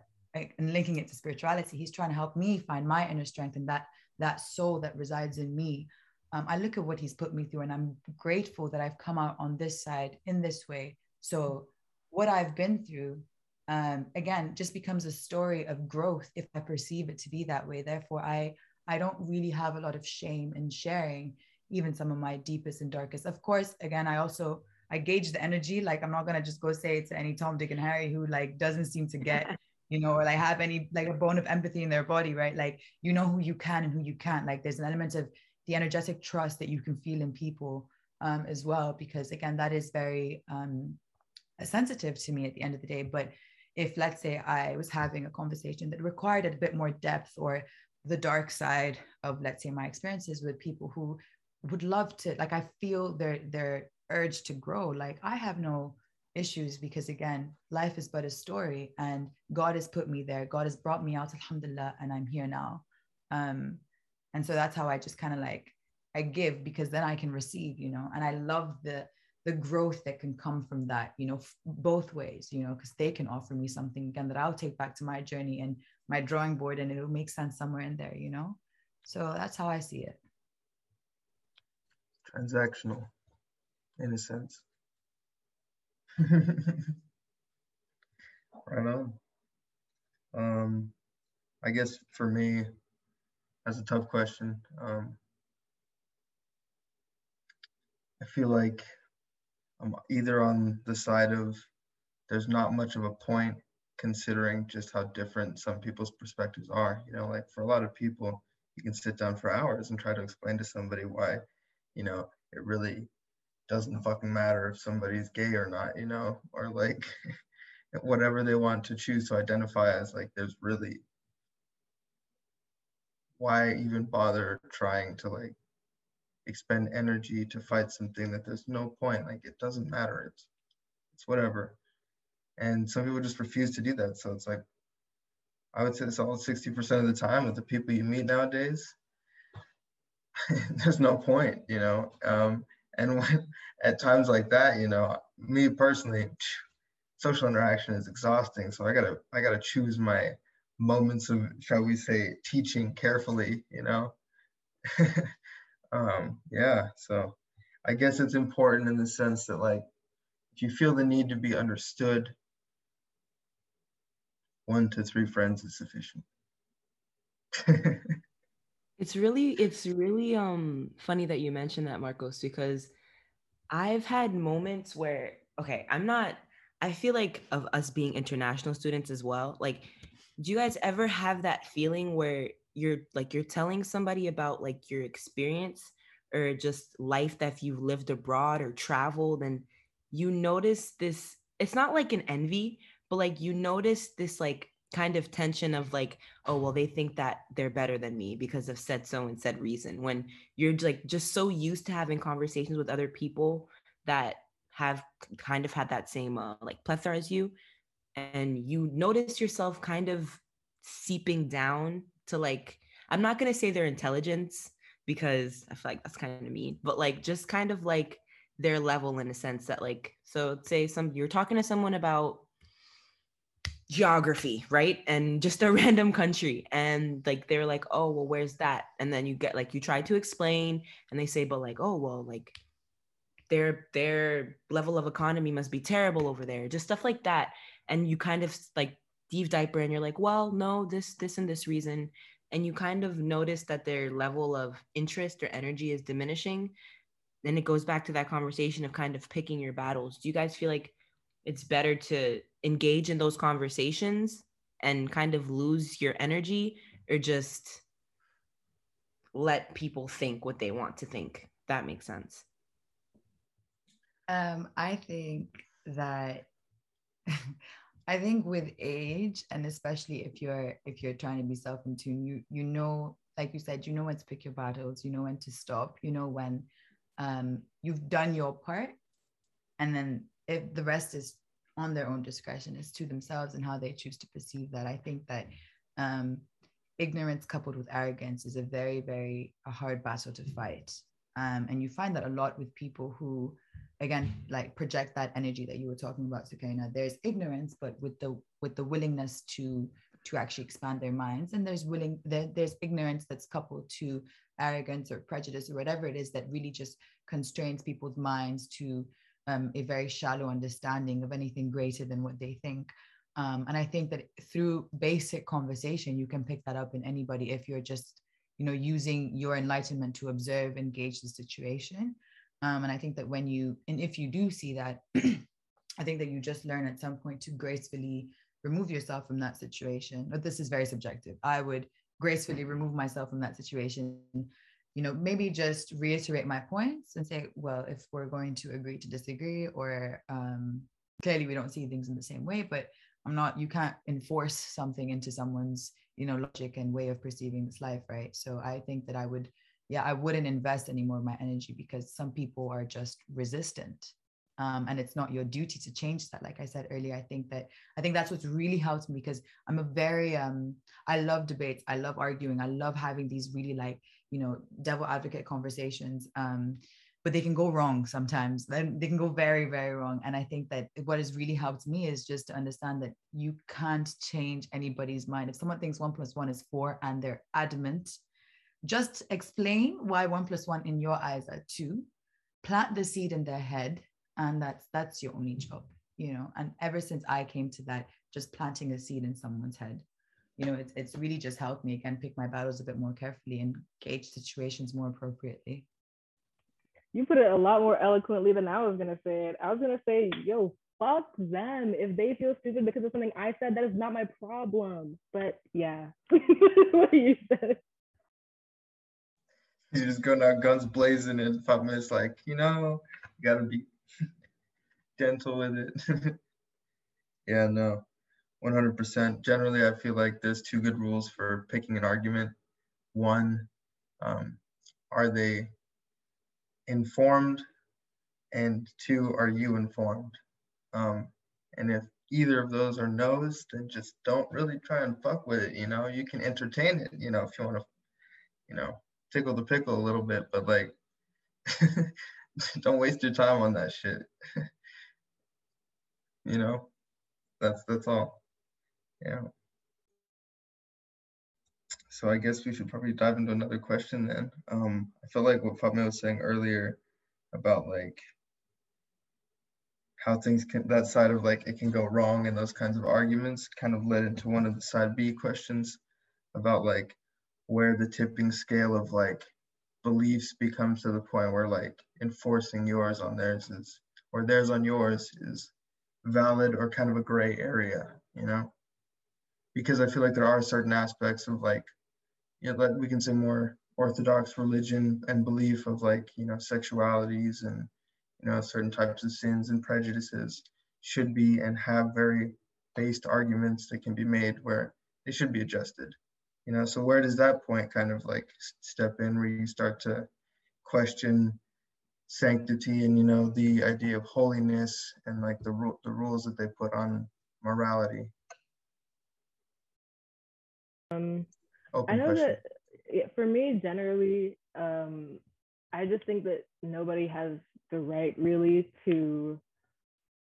and linking it to spirituality, he's trying to help me find my inner strength and that, that soul that resides in me. Um, I look at what he's put me through and I'm grateful that I've come out on this side in this way. So what I've been through, um, again, just becomes a story of growth if I perceive it to be that way. Therefore, I, I don't really have a lot of shame in sharing even some of my deepest and darkest. Of course, again, I also, I gauge the energy. Like, I'm not going to just go say it to any Tom, Dick and Harry who like doesn't seem to get, you know, or like have any, like a bone of empathy in their body, right? Like, you know who you can and who you can't. Like there's an element of the energetic trust that you can feel in people um, as well, because again, that is very um, sensitive to me at the end of the day. But if, let's say, I was having a conversation that required a bit more depth or the dark side of, let's say, my experiences with people who would love to, like, I feel their, their urge to grow. Like, I have no issues because, again, life is but a story and God has put me there. God has brought me out, alhamdulillah, and I'm here now. Um, and so that's how I just kind of like, I give, because then I can receive, you know, and I love the the growth that can come from that, you know, f- both ways, you know, because they can offer me something again that I'll take back to my journey and my drawing board, and it'll make sense somewhere in there, you know. So that's how I see it. Transactional, in a sense. Right on. Um, I guess for me, that's a tough question. Um, I feel like I'm either on the side of there's not much of a point considering just how different some people's perspectives are. You know, like for a lot of people, you can sit down for hours and try to explain to somebody why, you know, it really doesn't fucking matter if somebody's gay or not, you know, or like whatever they want to choose to identify as. Like there's really, why even bother trying to like expend energy to fight something that there's no point? Like it doesn't matter, it's it's whatever. And some people just refuse to do that. So it's like, I would say it's all sixty percent of the time with the people you meet nowadays. There's no point, you know. Um, and when, at times like that, you know, me personally, social interaction is exhausting. So I gotta I gotta choose my moments of, shall we say, teaching carefully, you know. Um, yeah, so I guess it's important in the sense that, like, if you feel the need to be understood, one to three friends is sufficient. It's really, it's really um, funny that you mentioned that, Marcos, because I've had moments where, okay, I'm not, I feel like of us being international students as well, like, do you guys ever have that feeling where you're like, you're telling somebody about like your experience or just life that you've lived abroad or traveled, and you notice this, it's not like an envy, but like you notice this like kind of tension of like, oh, well, they think that they're better than me because of said so and said reason, when you're like just so used to having conversations with other people that have kind of had that same uh, like plethora as you, and you notice yourself kind of seeping down to like, I'm not going to say their intelligence because I feel like that's kind of mean, but like just kind of like their level, in a sense that like, so say some, you're talking to someone about geography, right? And just a random country. And like, they're like, oh, well, where's that? And then you get like, you try to explain and they say, but like, oh, well, like their, their level of economy must be terrible over there. Just stuff like that. And you kind of like deep diaper and you're like, well, no, this, this, and this reason. And you kind of notice that their level of interest or energy is diminishing. Then it goes back to that conversation of kind of picking your battles. Do you guys feel like it's better to engage in those conversations and kind of lose your energy, or just let people think what they want to think? That makes sense. Um, I think that I think with age, and especially if you're if you're trying to be self-in-tune, you you know, like you said, you know when to pick your battles, you know when to stop, you know when um, you've done your part, and then if the rest is on their own discretion, it's to themselves and how they choose to perceive that. I think that um, ignorance coupled with arrogance is a very, very a hard battle to fight. Um, and you find that a lot with people who, again, like project that energy that you were talking about, Sukaina. There's ignorance, but with the with the willingness to to actually expand their minds, and there's willing there, there's ignorance that's coupled to arrogance or prejudice or whatever it is that really just constrains people's minds to um, a very shallow understanding of anything greater than what they think. Um, and I think that through basic conversation, you can pick that up in anybody if you're just, you know, using your enlightenment to observe, engage the situation. Um, and I think that when you, and if you do see that, I think that you just learn at some point to gracefully remove yourself from that situation. But this is very subjective. I would gracefully remove myself from that situation, you know, maybe just reiterate my points and say, well, if we're going to agree to disagree, or um, clearly we don't see things in the same way, but I'm not, you can't enforce something into someone's, you know, logic and way of perceiving this life, right? So I think that I would, yeah, I wouldn't invest any more of my energy, because some people are just resistant. Um, and it's not your duty to change that. Like I said earlier, I think that, I think that's what's really helped me, because I'm a very, um, I love debates. I love arguing. I love having these really like, you know, devil advocate conversations. Um, but they can go wrong sometimes. They can go very, very wrong. And I think that what has really helped me is just to understand that you can't change anybody's mind. If someone thinks one plus one is four and they're adamant, just explain why one plus one in your eyes are two, plant the seed in their head, and that's, that's your only job, you know? And ever since I came to that, just planting a seed in someone's head, you know, it's, it's really just helped me again, pick my battles a bit more carefully and gauge situations more appropriately. You put it a lot more eloquently than I was going to say it. I was going to say, yo, fuck them. If they feel stupid because of something I said, that is not my problem. But yeah, what you said. You're just going out guns blazing, and Fatima is like, you know, you got to be gentle with it. Yeah, no, one hundred percent. Generally, I feel like there's two good rules for picking an argument. One, um, are they informed, and two, are you informed? Um, and if either of those are no's, then just don't really try and fuck with it, you know? You can entertain it, you know, if you want to, you know, tickle the pickle a little bit, but like, don't waste your time on that shit. You know, that's, that's all. Yeah. So I guess we should probably dive into another question then. Um, I feel like what Fatima was saying earlier about like how things can, that side of like it can go wrong and those kinds of arguments kind of led into one of the side B questions about like where the tipping scale of like beliefs becomes to the point where like enforcing yours on theirs is, or theirs on yours is valid, or kind of a gray area, you know? Because I feel like there are certain aspects of like, you know, like we can say more orthodox religion and belief of like, you know, sexualities and, you know, certain types of sins and prejudices should be and have very based arguments that can be made where they should be adjusted, you know? So where does that point kind of like step in, where you start to question sanctity and, you know, the idea of holiness and like the, ru the rules that they put on morality? Um, I know that for me, generally, um, I just think that nobody has the right really to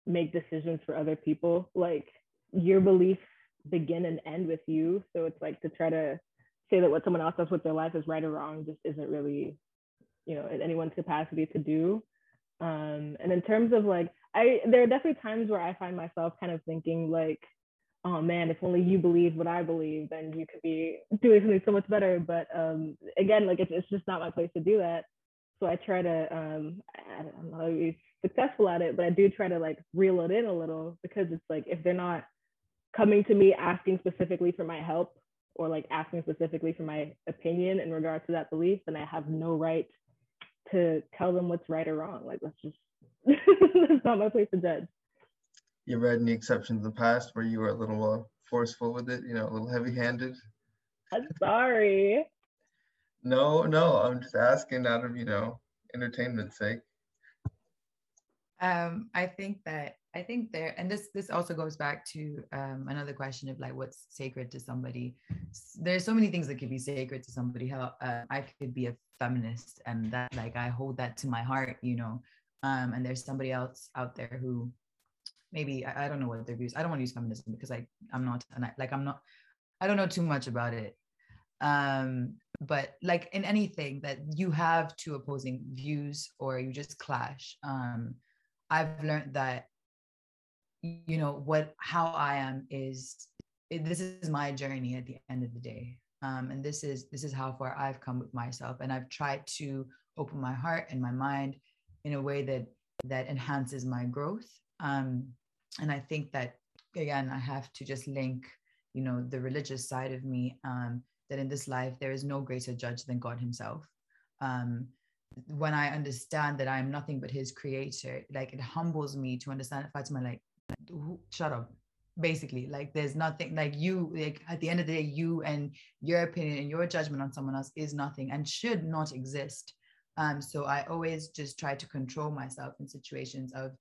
make decisions for other people. Like your beliefs begin and end with you. So it's like to try to say that what someone else does with their life is right or wrong just isn't really, you know, in anyone's capacity to do. Um, and in terms of like, I, there are definitely times where I find myself kind of thinking like, oh man, if only you believe what I believe, then you could be doing something so much better. But um, again, like it's, it's just not my place to do that. So I try to, um, I don't know, I'm not always successful at it, but I do try to like reel it in a little, because it's like, if they're not coming to me asking specifically for my help or like asking specifically for my opinion in regards to that belief, then I have no right to tell them what's right or wrong. Like that's just, that's not my place to judge. You read any exceptions in the past where you were a little uh, forceful with it, you know, a little heavy-handed? I'm sorry. No, no, I'm just asking out of, you know, entertainment's sake. Um, I think that, I think there, and this, this also goes back to um, another question of like, what's sacred to somebody? There's so many things that could be sacred to somebody. How uh, I could be a feminist and that, like, I hold that to my heart, you know, um, and there's somebody else out there who maybe, I, I don't know what their views, I don't want to use feminism because I, I'm not, and I, like, I'm not, I don't know too much about it. Um, but like in anything that you have two opposing views or you just clash, um, I've learned that, you know, what, how I am is, it, this is my journey at the end of the day. Um, and this is, this is how far I've come with myself. And I've tried to open my heart and my mind in a way that, that enhances my growth. Um, and I think that, again, I have to just link, you know, the religious side of me, um, that in this life, there is no greater judge than God himself. Um, when I understand that I am nothing but his creator, like it humbles me to understand Fatima, like, shut up, basically, like there's nothing, like you, like at the end of the day, you and your opinion and your judgment on someone else is nothing and should not exist. Um, so I always just try to control myself in situations of,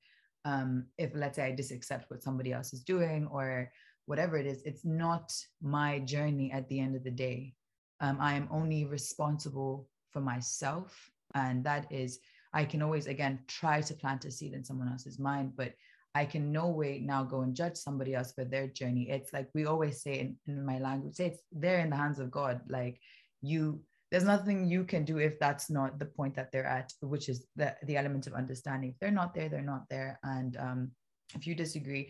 um, if let's say I disaccept what somebody else is doing or whatever it is, it's not my journey at the end of the day. Um, I am only responsible for myself. And that is, I can always, again, try to plant a seed in someone else's mind, but I can no way now go and judge somebody else for their journey. It's like we always say in, in my language, say it's they're in the hands of God. Like you, there's nothing you can do if that's not the point that they're at, which is the, the element of understanding. If they're not there, they're not there. And um, if you disagree,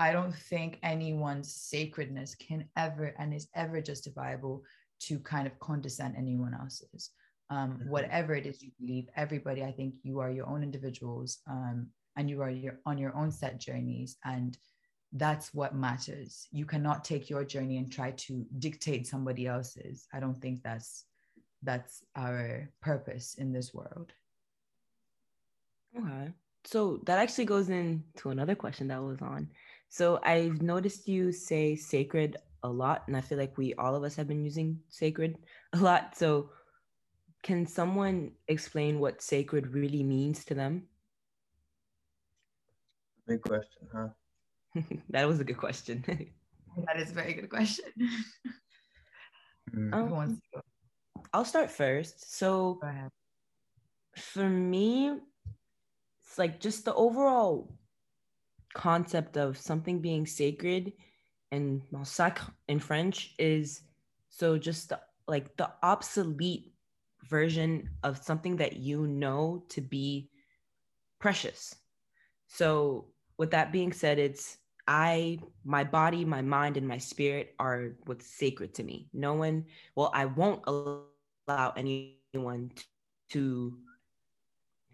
I don't think anyone's sacredness can ever and is ever justifiable to kind of condescend anyone else's. Um, whatever it is you believe, everybody, I think you are your own individuals, um, and you are your, on your own set journeys, and that's what matters. You cannot take your journey and try to dictate somebody else's. I don't think that's that's our purpose in this world. Okay, so that actually goes into another question that was on. So I've noticed you say sacred a lot, and I feel like we all of us have been using sacred a lot. So can someone explain what sacred really means to them? Big question, huh? That was a good question. That is a very good question. um, I'll start first. So for me, it's like just the overall concept of something being sacred, and well, sacre in French is so just the, like the obsolete version of something that you know to be precious. So with that being said, it's I, my body, my mind, and my spirit are what's sacred to me. No one, well, I won't allow anyone to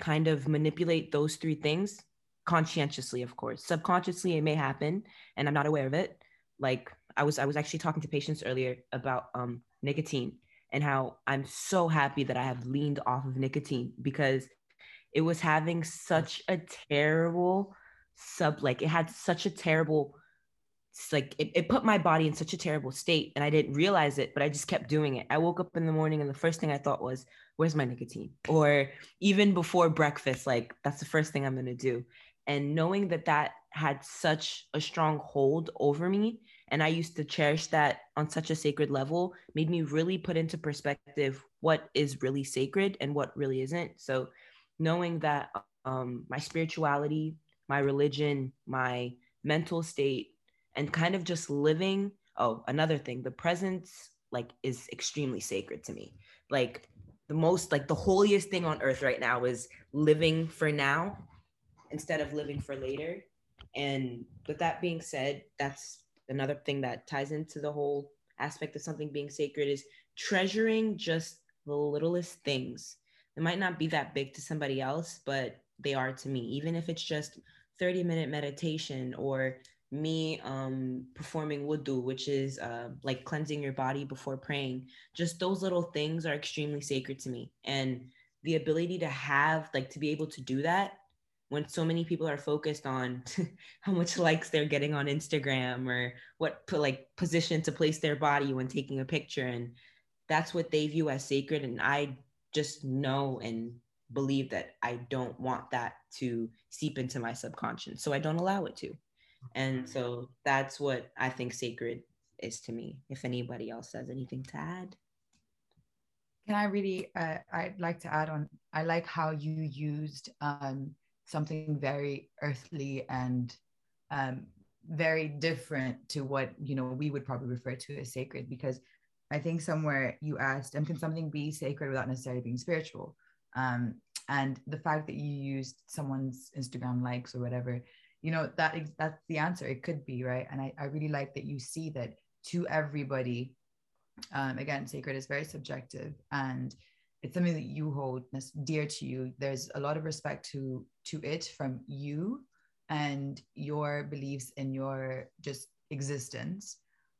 kind of manipulate those three things conscientiously, of course. Subconsciously, it may happen, and I'm not aware of it. Like I was, I was actually talking to patients earlier about um, nicotine and how I'm so happy that I have leaned off of nicotine because it was having such a terrible sub, like it had such a terrible, like it, it put my body in such a terrible state, and I didn't realize it, but I just kept doing it. I woke up in the morning and the first thing I thought was, where's my nicotine? Or even before breakfast, like that's the first thing I'm gonna do. And knowing that that had such a strong hold over me, and I used to cherish that on such a sacred level, made me really put into perspective what is really sacred and what really isn't. So knowing that um, my spirituality, my religion, my mental state, and kind of just living, oh, another thing, the presence, like, is extremely sacred to me. Like, the most, like, the holiest thing on earth right now is living for now instead of living for later. And with that being said, that's another thing that ties into the whole aspect of something being sacred is treasuring just the littlest things. It might not be that big to somebody else, but they are to me, even if it's just thirty minute meditation or me um, performing wudu, which is uh, like cleansing your body before praying. Just those little things are extremely sacred to me. And the ability to have, like to be able to do that when so many people are focused on how much likes they're getting on Instagram or what like position to place their body when taking a picture. And that's what they view as sacred. And I just know and believe that I don't want that to seep into my subconscious. So I don't allow it to. And so that's what I think sacred is to me. If anybody else has anything to add. Can I really, uh, I'd like to add on, I like how you used um, something very earthly and um, very different to what, you know, we would probably refer to as sacred, because I think somewhere you asked, and can something be sacred without necessarily being spiritual? Um, and the fact that you used someone's Instagram likes or whatever, you know, that is, that's the answer. It could be, right? And I, I really like that you see that to everybody, um, again, sacred is very subjective and it's something that you hold dear to you. There's a lot of respect to, to it from you and your beliefs and your just existence.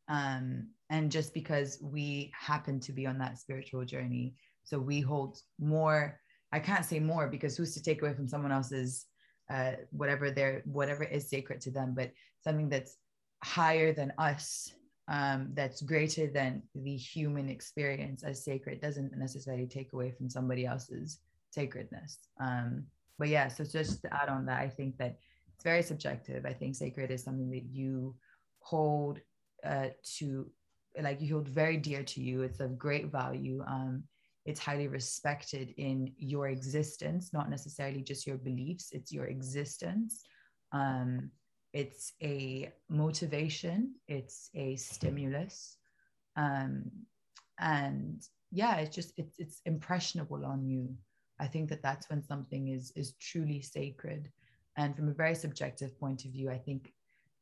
Um, and just because we happen to be on that spiritual journey, so we hold more, I can't say more because who's to take away from someone else's, uh, whatever their, whatever is sacred to them, but something that's higher than us, um, that's greater than the human experience as sacred doesn't necessarily take away from somebody else's sacredness. Um, but yeah, so just to add on that, I think that it's very subjective. I think sacred is something that you hold uh, to, like you hold very dear to you. It's of great value. Um, It's highly respected in your existence, not necessarily just your beliefs, it's your existence. Um, it's a motivation, it's a stimulus. Um, and yeah, it's just, it's, it's impressionable on you. I think that that's when something is, is truly sacred. And from a very subjective point of view, I think,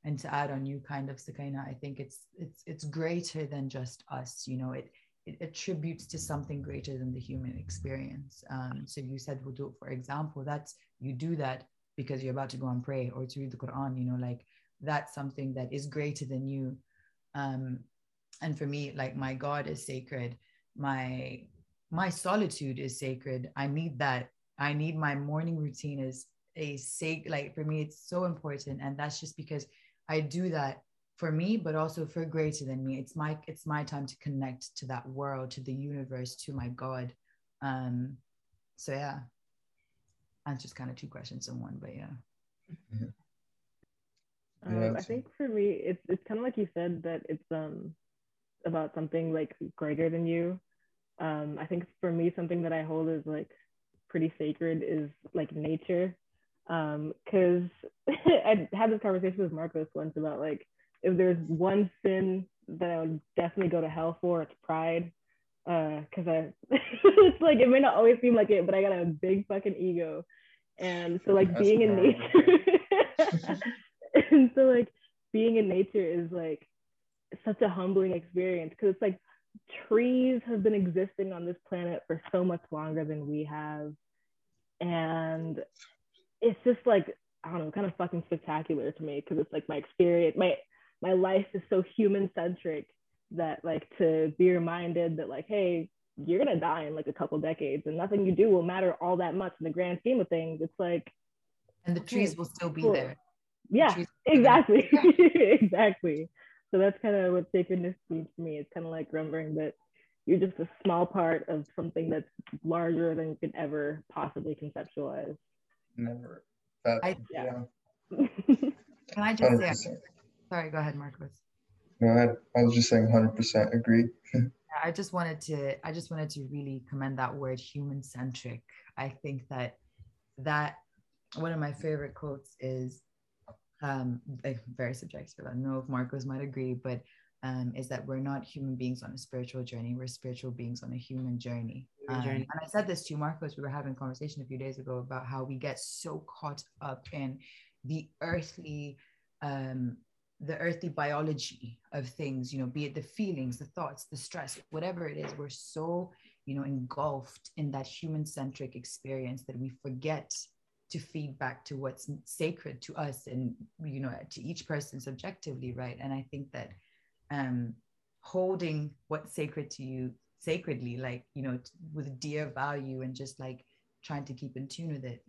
and to add on you kind of, Sukaina, I think it's, it's, it's greater than just us, you know, it, it attributes to something greater than the human experience. Um, so you said wudu, for example, that's, you do that because you're about to go and pray or to read the Quran, you know, like that's something that is greater than you. Um, and for me, like my God is sacred. My, my solitude is sacred. I need that. I need my morning routine is a sacred, like for me, it's so important. And that's just because I do that for me, but also for greater than me. It's my, it's my time to connect to that world, to the universe, to my God. Um, so yeah, that's just kind of two questions in one, but yeah. Mm-hmm. um, I think for me, it's, it's kind of like you said that it's um, about something like greater than you. Um, I think for me, something that I hold is like pretty sacred is like nature. Um, cause I had this conversation with Marcos once about like, if there's one sin that I would definitely go to hell for, it's pride. Because uh, I, it's like, it may not always seem like it, but I got a big fucking ego. And so like That's being in nature, and so like being in nature is like such a humbling experience. Because it's like trees have been existing on this planet for so much longer than we have. And it's just like, I don't know, kind of fucking spectacular to me. Because it's like my experience, my, my life is so human centric that like to be reminded that like, hey, you're gonna die in like a couple decades and nothing you do will matter all that much in the grand scheme of things. It's like, and the trees will still be cool. there. Yeah, the exactly, there. exactly. So that's kind of what sacredness means to me. It's kind of like remembering that you're just a small part of something that's larger than you can ever possibly conceptualize. Never. That, I, yeah. Can I just one hundred percent. Say? Sorry, go ahead, Marcos. Go ahead. I was just saying one hundred percent agree. I just wanted to, I just wanted to really commend that word human-centric. I think that that, one of my favorite quotes is, um, like very subjective, I don't know if Marcos might agree, but um, is that we're not human beings on a spiritual journey, we're spiritual beings on a human journey. Um, and I said this to Marcos, we were having a conversation a few days ago about how we get so caught up in the earthly, um, the earthly biology of things, you know, be it the feelings, the thoughts, the stress, whatever it is, we're so, you know, engulfed in that human-centric experience that we forget to feed back to what's sacred to us and, you know, to each person subjectively, right? And I think that um, holding what's sacred to you sacredly, like, you know, with dear value and just like trying to keep in tune with it,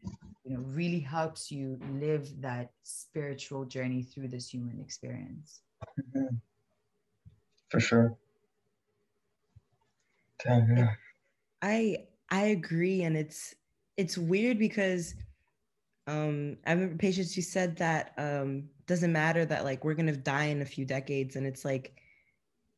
you know, really helps you live that spiritual journey through this human experience. Mm-hmm. For sure. Damn, yeah. I I agree, and it's it's weird because um, I remember Patience, you said that um, doesn't matter that like we're gonna die in a few decades, and it's like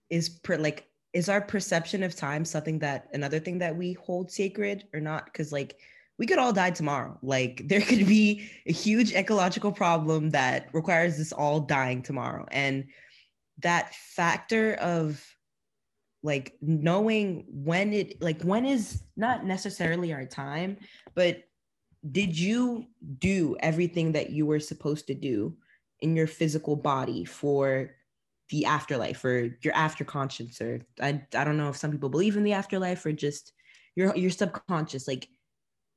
is per, like is our perception of time something that another thing that we hold sacred or not? Because like we could all die tomorrow. Like there could be a huge ecological problem that requires us all dying tomorrow, and that factor of like knowing when it, like when is not necessarily our time, but did you do everything that you were supposed to do in your physical body for the afterlife or your after conscience? Or I, I don't know if some people believe in the afterlife or just your, your subconscious. Like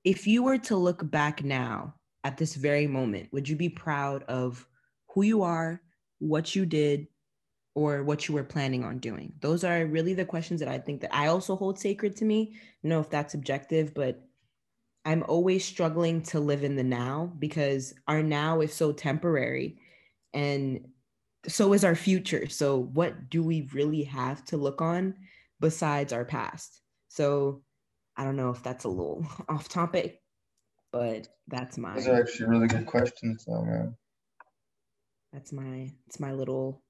if you were to look back now at this very moment, would you be proud of who you are, what you did, or what you were planning on doing? Those are really the questions that I think that I also hold sacred to me. I don't know if that's subjective, but I'm always struggling to live in the now because our now is so temporary and so is our future. So what do we really have to look on besides our past? So I don't know if that's a little off topic, but that's my— Those are actually really good questions though, man. That's my, it's my little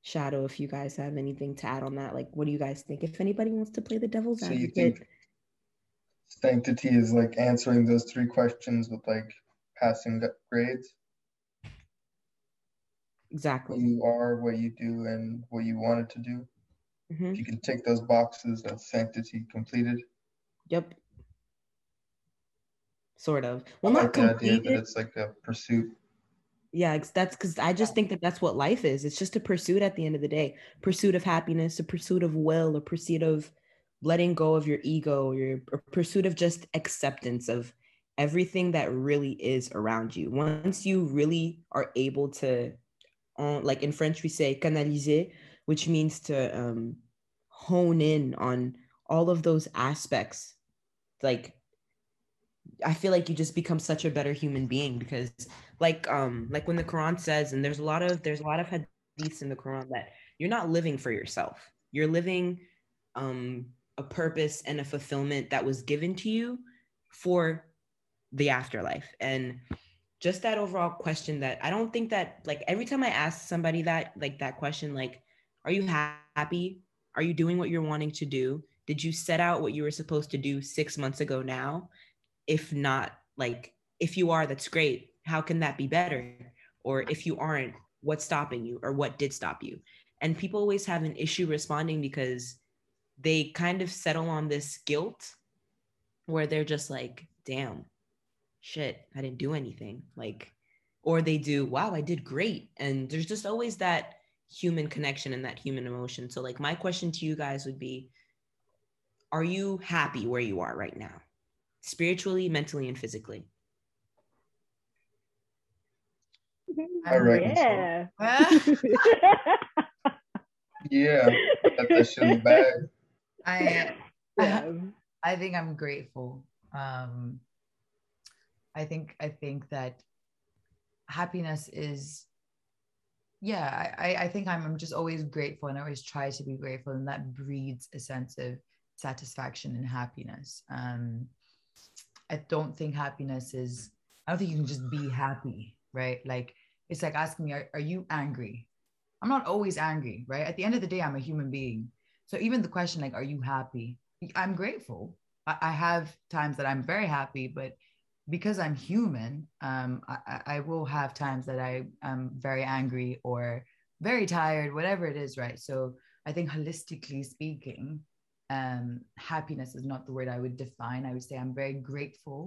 shadow. If you guys have anything to add on that, like what do you guys think, if anybody wants to play the devil's so advocate? You think sanctity is like answering those three questions with like passing grades? Exactly. What you are, what you do, and what you wanted to do. Mm-hmm. If you can tick those boxes, that's sanctity completed. Yep, sort of. Well, I like not the completed idea that it's like a pursuit. Yeah, that's because I just think that that's what life is. It's just a pursuit at the end of the day. Pursuit of happiness, a pursuit of will, a pursuit of letting go of your ego, your a pursuit of just acceptance of everything that really is around you. Once you really are able to, um, like in French, we say canaliser, which means to um, hone in on all of those aspects. Like, I feel like you just become such a better human being because like um like when the Quran says, and there's a lot of there's a lot of hadiths in the Quran, that you're not living for yourself. You're living um a purpose and a fulfillment that was given to you for the afterlife. And just that overall question that I don't think that, like every time I ask somebody that like that question, like, are you happy? Are you doing what you're wanting to do? Did you set out what you were supposed to do six months ago now? If not, like, if you are, that's great. How can that be better? Or if you aren't, what's stopping you? Or what did stop you? And people always have an issue responding because they kind of settle on this guilt where they're just like, damn, shit, I didn't do anything. Like, or they do, wow, I did great. And there's just always that human connection and that human emotion. So like my question to you guys would be, are you happy where you are right now? Spiritually, mentally, and physically. I reckon yeah. So. Yeah, that's a shitty bag. I, yeah. I think I'm grateful. Um, I think I think that happiness is, yeah. I I think I'm I'm just always grateful, and I always try to be grateful, and that breeds a sense of satisfaction and happiness. Um, I don't think happiness is, I don't think you can just be happy, right? Like, it's like asking me, are, are you angry? I'm not always angry, right? At the end of the day, I'm a human being. So even the question, like, are you happy? I'm grateful. I, I have times that I'm very happy, but because I'm human, um, I, I will have times that I am very angry or very tired, whatever it is, right? So I think holistically speaking, Um, happiness is not the word I would define. I would say I'm very grateful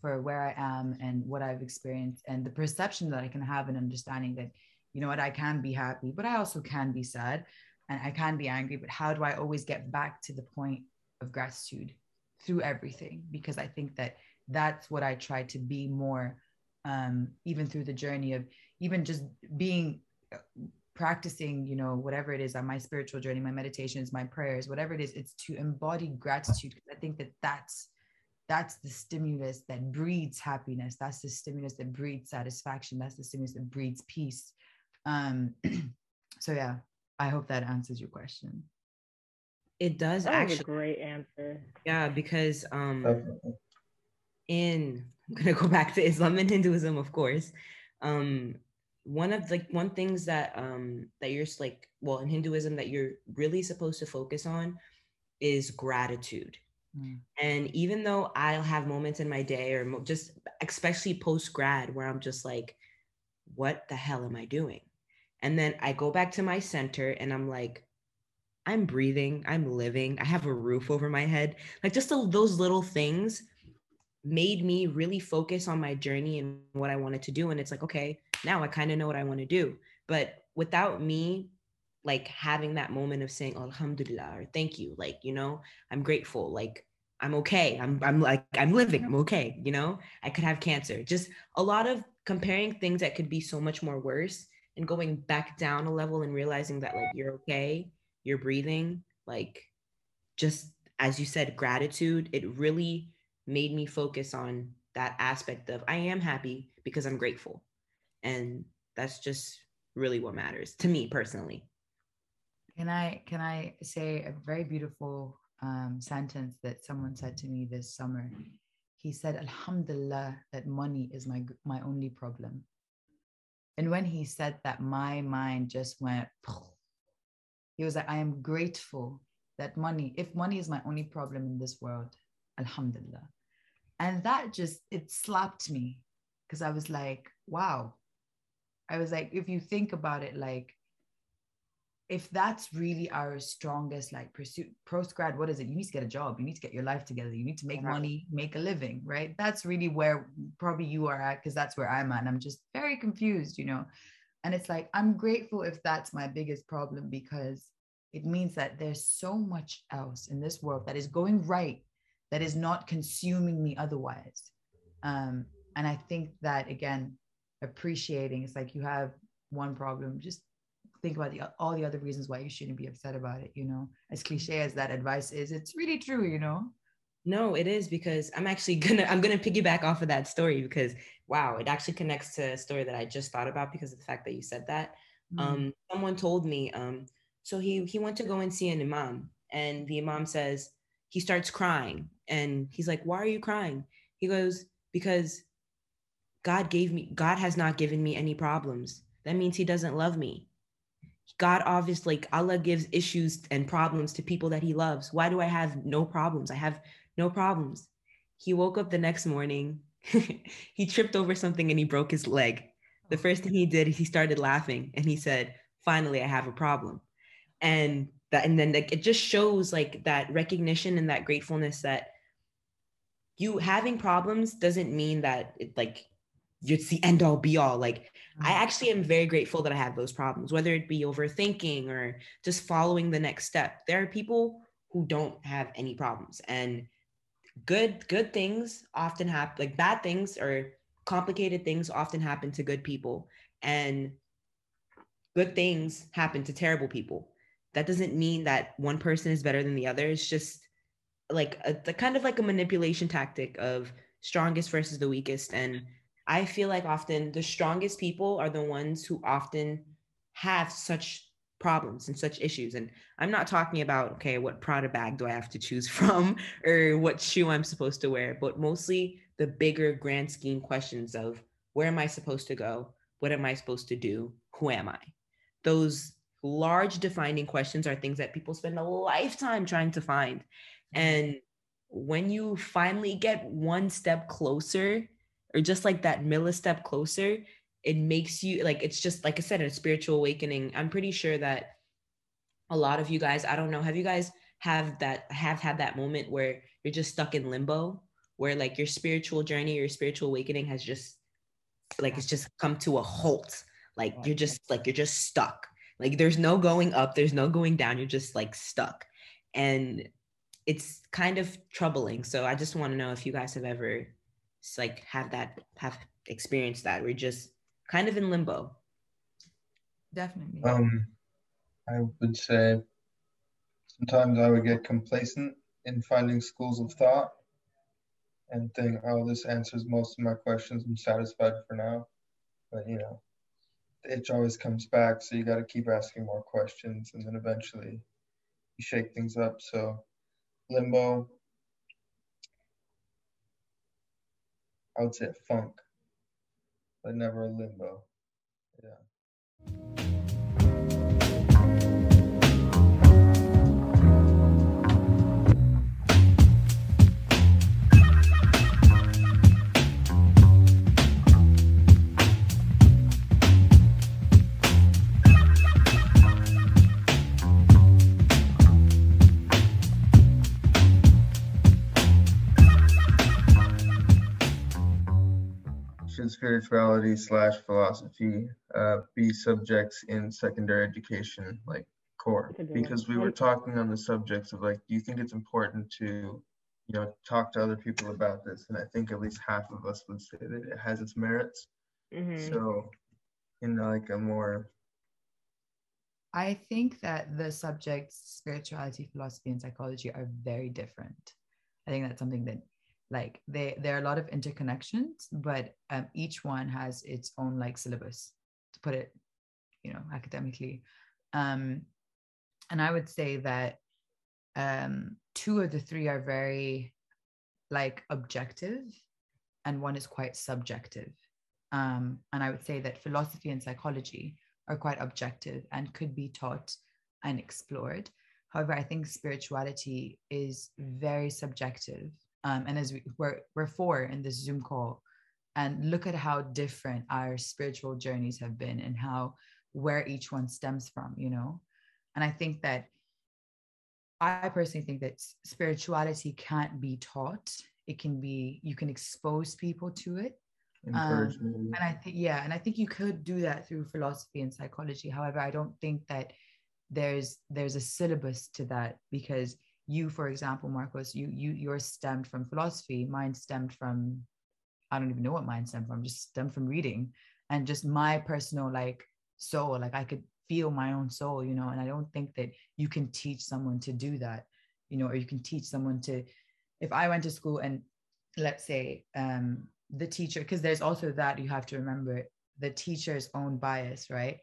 for where I am and what I've experienced and the perception that I can have, and understanding that, you know what, I can be happy, but I also can be sad and I can be angry, but how do I always get back to the point of gratitude through everything? Because I think that that's what I try to be more, um, even through the journey of even just being, practicing, you know, whatever it is on my spiritual journey, my meditations, my prayers, whatever it is, it's to embody gratitude. I think that that's, that's the stimulus that breeds happiness. That's the stimulus that breeds satisfaction. That's the stimulus that breeds peace. Um, so yeah, I hope that answers your question. It does. That actually was a great answer. Yeah, because um, in, I'm going to go back to Islam and Hinduism, of course. Um, one of the one things that um, that you're like, well, in Hinduism that you're really supposed to focus on is gratitude. Mm. And even though I'll have moments in my day or mo- just especially post-grad where I'm just like, what the hell am I doing? And then I go back to my center and I'm like, I'm breathing, I'm living, I have a roof over my head. Like just the, those little things made me really focus on my journey and what I wanted to do. And it's like, okay, now I kind of know what I want to do. But without me, like having that moment of saying, Alhamdulillah, or thank you, like, you know, I'm grateful, like, I'm okay, I'm I'm like, I'm living, I'm okay, you know, I could have cancer. Just a lot of comparing things that could be so much more worse and going back down a level and realizing that like, you're okay, you're breathing, like, just as you said, gratitude, it really made me focus on that aspect of I am happy because I'm grateful. And that's just really what matters to me personally. Can I can I say a very beautiful um, sentence that someone said to me this summer? He said, Alhamdulillah, that money is my my only problem. And when he said that, my mind just went, poof. He was like, I am grateful that money, if money is my only problem in this world, Alhamdulillah. And that just, it slapped me because I was like, wow. I was like, if you think about it, like, if that's really our strongest, like, pursuit, post-grad, what is it? You need to get a job. You need to get your life together. You need to make money, make a living, right? That's really where probably you are at, because that's where I'm at. And I'm just very confused, you know? And it's like, I'm grateful if that's my biggest problem, because it means that there's so much else in this world that is going right, that is not consuming me otherwise. Um, and I think that, again, appreciating, it's like you have one problem, just think about the, all the other reasons why you shouldn't be upset about it, you know, as cliche as that advice is, it's really true, you know? No, it is, because I'm actually gonna, I'm gonna piggyback off of that story because, wow, it actually connects to a story that I just thought about because of the fact that you said that. Mm-hmm. Um, someone told me, um, so he, he went to go and see an imam, and the imam says, he starts crying and he's like, why are you crying? He goes, because God gave me, God has not given me any problems. That means he doesn't love me. God obviously, like Allah gives issues and problems to people that he loves. Why do I have no problems? I have no problems. He woke up the next morning, he tripped over something and he broke his leg. The first thing he did is he started laughing and he said, finally, I have a problem. And that, and then like, it just shows like that recognition and that gratefulness that you having problems doesn't mean that it like, it's the end all be all. Like, I actually am very grateful that I have those problems, whether it be overthinking or just following the next step. There are people who don't have any problems, and good, good things often happen, like bad things or complicated things often happen to good people, and good things happen to terrible people. That doesn't mean that one person is better than the other. It's just like a, a kind of like a manipulation tactic of strongest versus the weakest. And I feel like often the strongest people are the ones who often have such problems and such issues. And I'm not talking about, okay, what Prada bag do I have to choose from or what shoe I'm supposed to wear, but mostly the bigger grand scheme questions of where am I supposed to go? What am I supposed to do? Who am I? Those large defining questions are things that people spend a lifetime trying to find. And when you finally get one step closer, or just like that millistep closer, it makes you like, it's just, like I said, a spiritual awakening. I'm pretty sure that a lot of you guys, I don't know, have you guys have that, have had that moment where you're just stuck in limbo, where like your spiritual journey, your spiritual awakening has just like, it's just come to a halt. Like you're just like, you're just stuck. Like there's no going up, there's no going down. You're just like stuck. And it's kind of troubling. So I just want to know if you guys have ever like have that, have experienced that. We're just kind of in limbo. Definitely. Um, I would say sometimes I would get complacent in finding schools of thought and think, oh, this answers most of my questions. I'm satisfied for now. But, you know, the itch always comes back. So you got to keep asking more questions. And then eventually you shake things up. So limbo, I would say funk, but never a limbo. Yeah. Should spirituality slash philosophy uh, be subjects in secondary education, like core? Because we were talking on the subjects of like, do you think it's important to, you know, talk to other people about this? And I think at least half of us would say that it has its merits. Mm-hmm. So, in like a more, I think that the subjects spirituality, philosophy, and psychology are very different. I think that's something that. Like they, there are a lot of interconnections, but um, each one has its own like syllabus, to put it, you know, academically. Um, and I would say that um, two of the three are very like objective, and one is quite subjective. Um, and I would say that philosophy and psychology are quite objective and could be taught and explored. However, I think spirituality is very subjective. Um, and as we, we're, we're four in this Zoom call, and look at how different our spiritual journeys have been and how, where each one stems from, you know? And I think that, I personally think that spirituality can't be taught. It can be, you can expose people to it. Um, and I think, yeah, and I think you could do that through philosophy and psychology. However, I don't think that there's, there's a syllabus to that, because you, for example, Marcos, you, you, you're stemmed from philosophy. Mine stemmed from, I don't even know what mine stemmed from, just stemmed from reading and just my personal like soul. Like I could feel my own soul, you know, and I don't think that you can teach someone to do that, you know, or you can teach someone to, if I went to school and let's say um, the teacher, because there's also that you have to remember the teacher's own bias, right?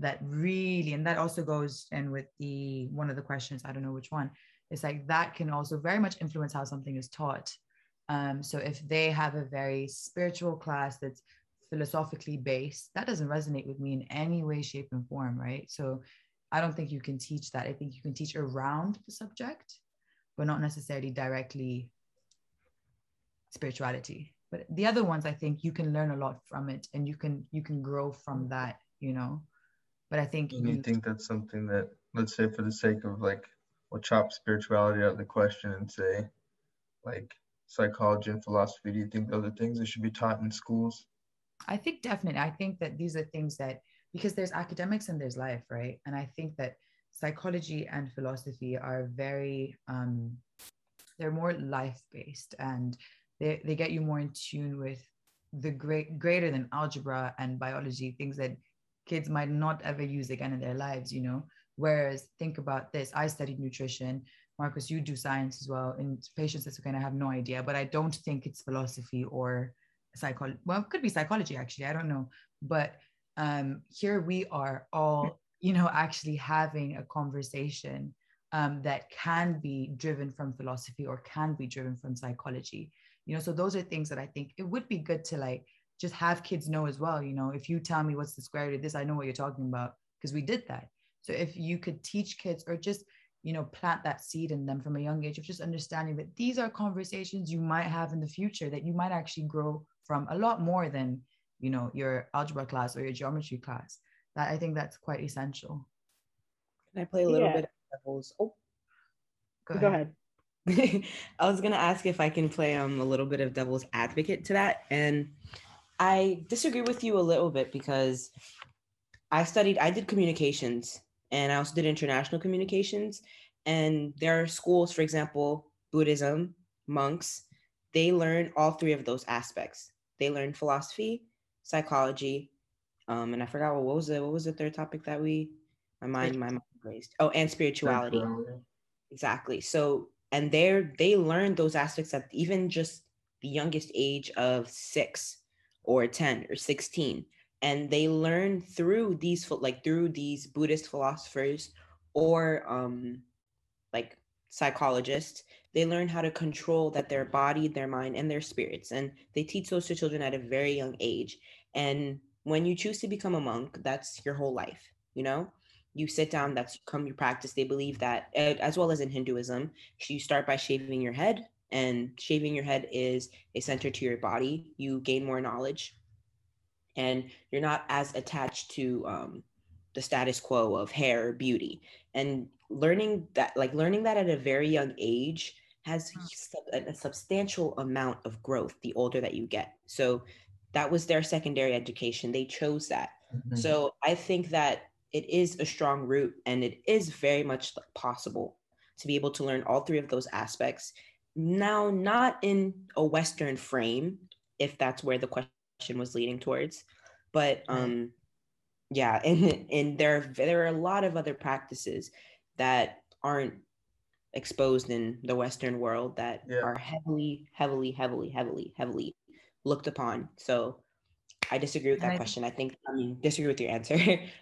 That really, and that also goes in with the, one of the questions, I don't know which one, it's like that can also very much influence how something is taught. Um, so if they have a very spiritual class that's philosophically based, that doesn't resonate with me in any way, shape, and form, right? So I don't think you can teach that. I think you can teach around the subject, but not necessarily directly spirituality. But the other ones, I think you can learn a lot from it, and you can you can grow from that, you know? But I think- you, you think that's something that, let's say for the sake of like, we'll chop spirituality out of the question and say, like, psychology and philosophy, do you think those are things that should be taught in schools? I think definitely. I think that these are things that, because there's academics and there's life, right? And I think that psychology and philosophy are very, um, they're more life-based, and they, they get you more in tune with the great, greater than algebra and biology, things that kids might not ever use again in their lives, you know? Whereas think about this, I studied nutrition, Marcus, you do science as well, and patients that's okay, and I have no idea, but I don't think it's philosophy or psychology. Well, it could be psychology, actually, I don't know. But um, here we are all, you know, actually having a conversation um, that can be driven from philosophy or can be driven from psychology, you know, so those are things that I think it would be good to like, just have kids know as well, you know, if you tell me what's the square root of this, I know what you're talking about, because we did that. So if you could teach kids or just, you know, plant that seed in them from a young age of just understanding that these are conversations you might have in the future that you might actually grow from a lot more than, you know, your algebra class or your geometry class. That I think that's quite essential. Can I play a little yeah. bit of devil's? Oh, go, go ahead. ahead. I was going to ask if I can play um, a little bit of devil's advocate to that. And I disagree with you a little bit because I studied, I did communications. And I also did international communications. And there are schools, for example, Buddhism, monks, they learn all three of those aspects. They learn philosophy, psychology, um, and I forgot what, what was the what was the third topic that we, my mind, my mind raised. Oh, and spirituality. Exactly. So, and they're, they learn those aspects at even just the youngest age of six or ten or sixteen. And they learn through these, like through these Buddhist philosophers or um, like psychologists, they learn how to control that their body, their mind, and their spirits. And they teach those to children at a very young age. And when you choose to become a monk, that's your whole life, you know? You sit down, that's come your practice. They believe that, as well as in Hinduism, you start by shaving your head, and shaving your head is a center to your body. You gain more knowledge, and you're not as attached to um, the status quo of hair or beauty. And learning that, like learning that at a very young age, has a substantial amount of growth the older that you get. So that was their secondary education. They chose that. Mm-hmm. So I think that it is a strong root, and it is very much possible to be able to learn all three of those aspects. Now, not in a Western frame, if that's where the question was leading towards, but um, yeah, and, and there, there are a lot of other practices that aren't exposed in the Western world that yeah. are heavily, heavily, heavily, heavily, heavily looked upon. So I disagree with that I, question. I think, I mean, disagree with your answer.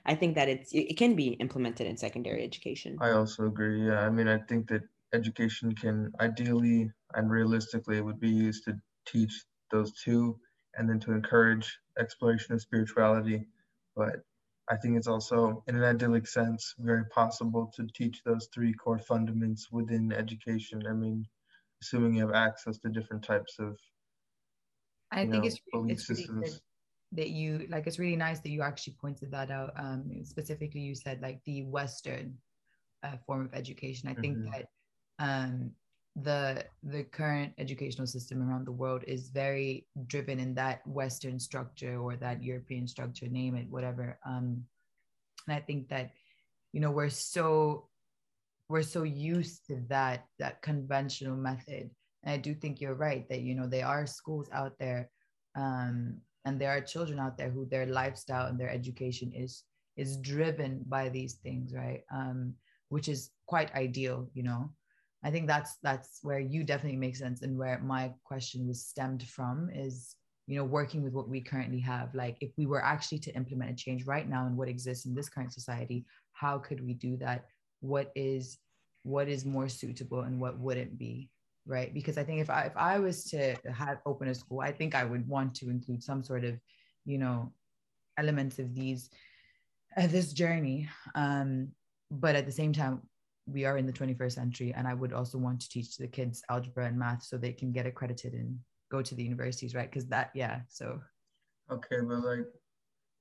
I think that it's, it can be implemented in secondary education. I also agree. Yeah. I mean, I think that education can ideally and realistically would be used to teach those two and then to encourage exploration of spirituality. But I think it's also, in an idyllic sense, very possible to teach those three core fundaments within education. I mean, assuming you have access to different types of, I think know, it's, belief it's systems. Really that you like it's really nice that you actually pointed that out. Um specifically, you said like the Western uh, form of education. I mm-hmm. think that um the the current educational system around the world is very driven in that Western structure or that European structure, name it, whatever. Um and I think that, you know, we're so we're so used to that that conventional method. And I do think you're right that, you know, there are schools out there um and there are children out there who their lifestyle and their education is is driven by these things, right? Um, which is quite ideal, you know. I think that's that's where you definitely make sense, and where my question was stemmed from is, you know, working with what we currently have. Like, if we were actually to implement a change right now in what exists in this current society, how could we do that? What is what is more suitable and what wouldn't be? Right? Because I think if I if I was to have open a school, I think I would want to include some sort of, you know, elements of these, uh, this journey. Um, but at the same time, we are in the twenty-first century, and I would also want to teach the kids algebra and math so they can get accredited and go to the universities, right? Because that, yeah. So. Okay, but like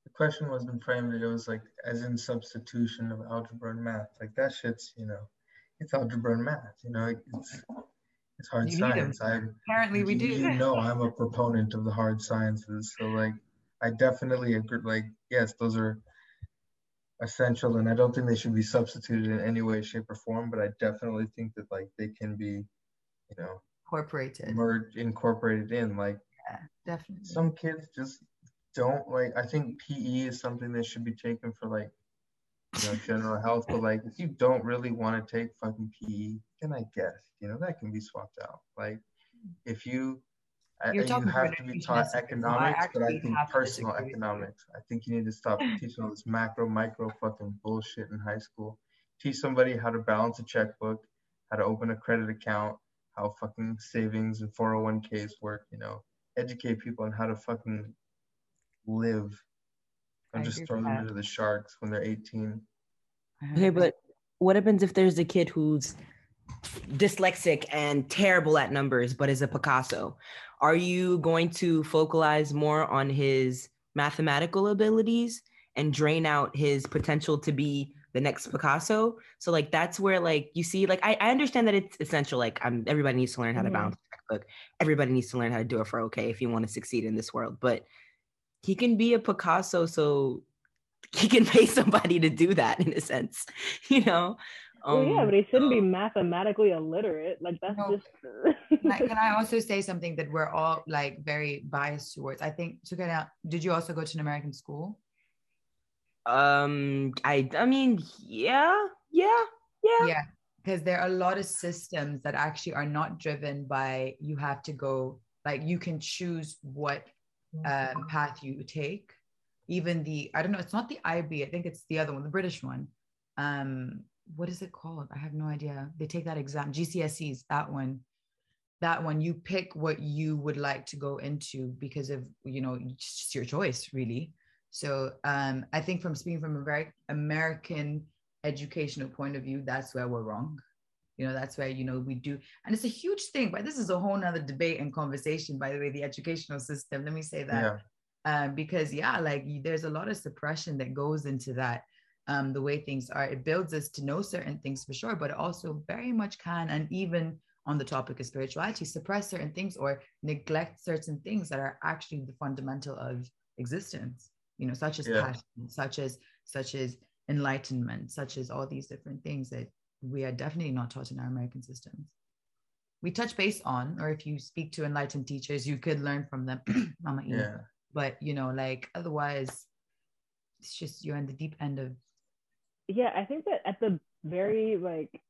the question wasn't framed; it was like as in substitution of algebra and math. Like that shit's, you know, it's algebra and math. You know, it's. It's hard you science. I, Apparently we you, do. You know, I'm a proponent of the hard sciences. So like, I definitely agree. Like, yes, those are essential, and I don't think they should be substituted in any way, shape, or form. But I definitely think that like they can be, you know, incorporated, merged, incorporated in. Like, yeah, definitely. Some kids just don't like. I think P E is something that should be taken for like, you know, general health, but like if you don't really want to take fucking P E, then I guess, you know, that can be swapped out. Like if you you have to be taught economics, but I think personal economics. I think you need to stop teaching all this macro, micro fucking bullshit in high school. Teach somebody how to balance a checkbook, how to open a credit account, how fucking savings and four oh one k's work, you know. Educate people on how to fucking live. I'm just throwing them into the sharks when they're eighteen. Okay, but what happens if there's a kid who's dyslexic and terrible at numbers, but is a Picasso? Are you going to focalize more on his mathematical abilities and drain out his potential to be the next Picasso? So like, that's where like, you see, like, I, I understand that it's essential. Like I'm, everybody needs to learn how to balance a checkbook. Everybody needs to learn how to do it for okay if you want to succeed in this world, but he can be a Picasso, so he can pay somebody to do that in a sense, you know? Um, well, yeah, but he shouldn't be mathematically illiterate. Like that's no, just... Can I also say something that we're all like very biased towards? I think, Sukanya, did you also go to an American school? Um, I, I mean, yeah, yeah, yeah. Yeah, because there are a lot of systems that actually are not driven by you have to go, like you can choose what Um, path you take. Even the I don't know it's not the I B, I think it's the other one, the British one, um what is it called? I have no idea. They take that exam, G C S Es, that one. That one, you pick what you would like to go into because of, you know, it's just your choice, really. So um, I think from speaking from a very American educational point of view, that's where we're wrong. You know, that's where, you know, we do. And it's a huge thing, but this is a whole nother debate and conversation, by the way, the educational system. Let me say that. Yeah. Um, because, yeah, like there's a lot of suppression that goes into that. Um, the way things are, it builds us to know certain things for sure, but it also very much can, and even on the topic of spirituality, suppress certain things or neglect certain things that are actually the fundamental of existence, you know, such as yeah. passion, such as such as enlightenment, such as all these different things that we are definitely not taught in our American systems. We touch base on, or if you speak to enlightened teachers, you could learn from them. Mama E. Yeah. But, you know, like, otherwise, it's just, you're in the deep end of. Yeah, I think that at the very, like,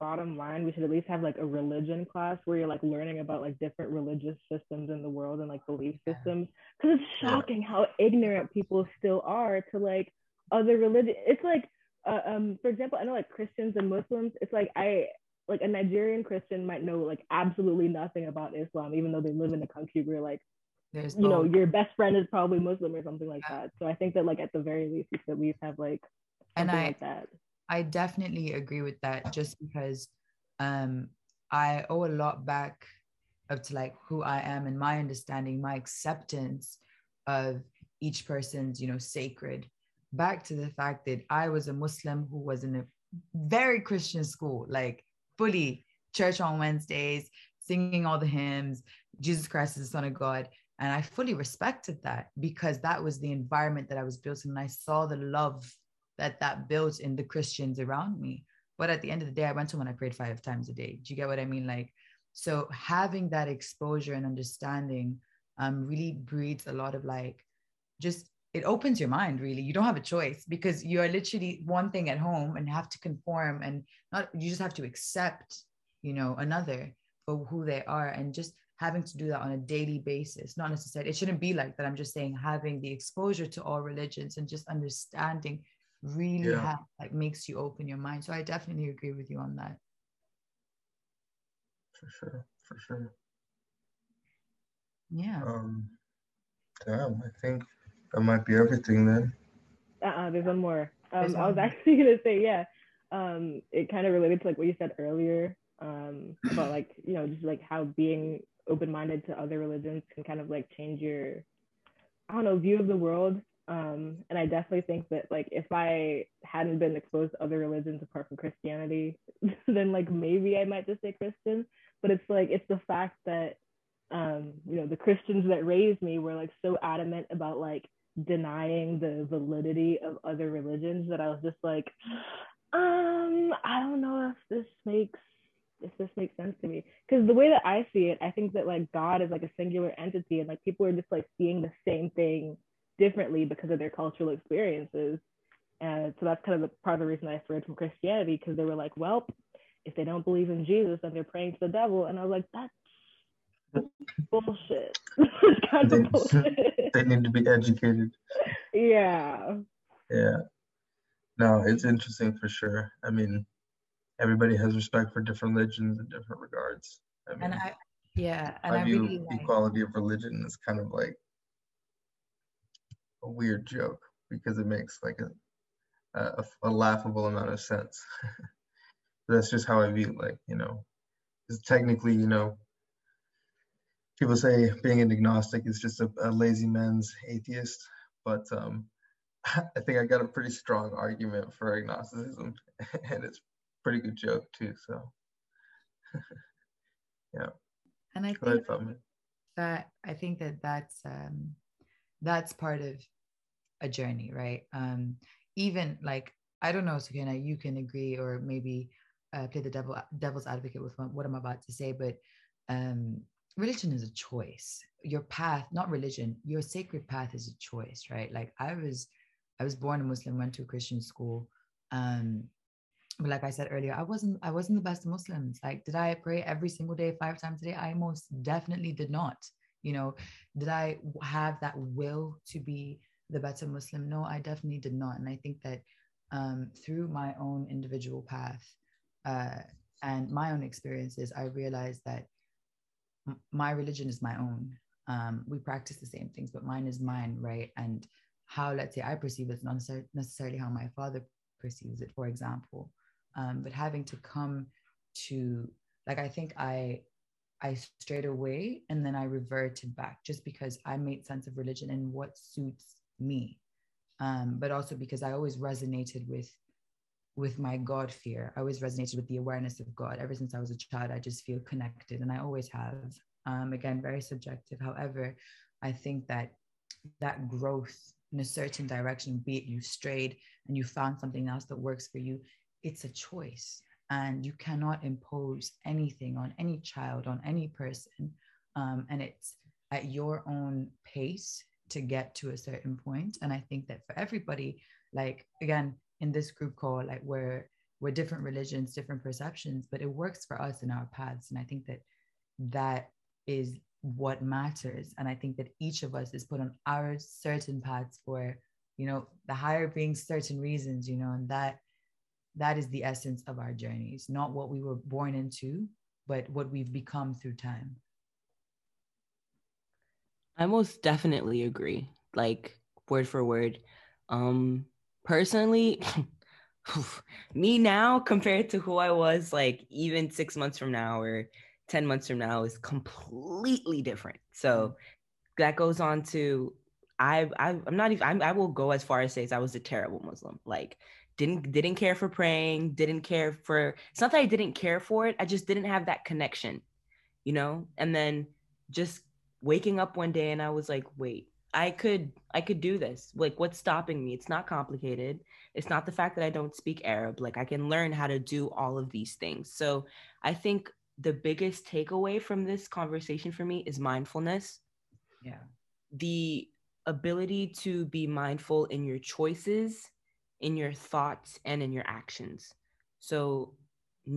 bottom line, we should at least have like a religion class where you're like learning about like different religious systems in the world and like belief systems, because it's shocking how ignorant people still are to like other religion. It's like uh, um for example, I know like Christians and Muslims, it's like I like a Nigerian Christian might know like absolutely nothing about Islam, even though they live in a country where like There's you no. know your best friend is probably Muslim or something like that. So I think that like at the very least we should at least have like something and I, like that. I definitely agree with that, just because um, I owe a lot back up to like who I am and my understanding, my acceptance of each person's, you know, sacred, back to the fact that I was a Muslim who was in a very Christian school, like fully church on Wednesdays, singing all the hymns, Jesus Christ is the Son of God. And I fully respected that because that was the environment that I was built in. And I saw the love that that built in the Christians around me. But at the end of the day, I went home and I prayed five times a day. Do you get what I mean? Like, so having that exposure and understanding um, really breeds a lot of like, just, it opens your mind, really. You don't have a choice because you are literally one thing at home and have to conform and not, you just have to accept, you know, another for who they are, and just having to do that on a daily basis. Not necessarily, it shouldn't be like that. I'm just saying having the exposure to all religions and just understanding really yeah. have, like, makes you open your mind. So I definitely agree with you on that. For sure, for sure. Yeah. Um, damn, I think that might be everything then. Uh-uh, there's one more. Um, there's I was one. actually gonna say, yeah, um, it kind of related to like what you said earlier um, about like, you know, just like how being open-minded to other religions can kind of like change your, I don't know, view of the world. Um, and I definitely think that like if I hadn't been exposed to other religions apart from Christianity, then like maybe I might just say Christian. But it's like it's the fact that um, you know, the Christians that raised me were like so adamant about like denying the validity of other religions that I was just like, um, I don't know if this makes if this makes sense to me. Because the way that I see it, I think that like God is like a singular entity, and like people are just like seeing the same thing differently because of their cultural experiences. And so that's kind of the part of the reason I started from Christianity, because they were like, well, if they don't believe in Jesus, then they're praying to the devil. And I was like, that's bullshit. It's kind they, of bullshit. They need to be educated. Yeah. Yeah. No, it's interesting for sure. I mean, everybody has respect for different religions in different regards. I mean, and I, yeah, and I, I view really like equality of religion is kind of like a weird joke, because it makes like a a, a laughable amount of sense. That's just how I view, like, you know, because technically, you know, people say being an agnostic is just a, a lazy man's atheist, but um, I think I got a pretty strong argument for agnosticism, and it's a pretty good joke too. So, yeah. And I think that I think that that's um, that's part of a journey, right? Um, even like, I don't know, Sukaina, you can agree or maybe uh, play the devil, devil's advocate with what I'm about to say, but um, religion is a choice. Your path, not religion, your sacred path is a choice, right? Like I was, I was born a Muslim, went to a Christian school. Um, but like I said earlier, I wasn't, I wasn't the best of Muslims. Like, did I pray every single day, five times a day? I most definitely did not. You know, did I have that will to be the better Muslim? No, I definitely did not. And I think that um, through my own individual path uh, and my own experiences, I realized that m- my religion is my own. Um, we practice the same things, but mine is mine, right? And how, let's say, I perceive it's not necessarily how my father perceives it, for example. Um, but having to come to, like, I think I I strayed away and then I reverted back just because I made sense of religion and what suits me. Um, but also because I always resonated with, with my God fear. I always resonated with the awareness of God. Ever since I was a child, I just feel connected, and I always have. Um, again, very subjective. However, I think that that growth in a certain direction, be it you strayed and you found something else that works for you, it's a choice. And you cannot impose anything on any child, on any person. Um, and it's at your own pace to get to a certain point. And I think that for everybody, like, again, in this group call, like we're, we're different religions, different perceptions, but it works for us in our paths. And I think that that is what matters. And I think that each of us is put on our certain paths for, you know, the higher being certain reasons, you know, and that That is the essence of our journeys, not what we were born into, but what we've become through time. I most definitely agree, like word for word. Um, personally, me now compared to who I was, like even six months from now or ten months from now, is completely different. So that goes on to, I, I I'm not even, I'm, I will go as far as say I was a terrible Muslim, like, Didn't didn't care for praying, didn't care for, it's not that I didn't care for it, I just didn't have that connection, you know? And then just waking up one day and I was like, wait, I could, I could do this. Like, what's stopping me? It's not complicated. It's not the fact that I don't speak Arab. Like, I can learn how to do all of these things. So I think the biggest takeaway from this conversation for me is mindfulness. Yeah. The ability to be mindful in your choices, in your thoughts, and in your actions. So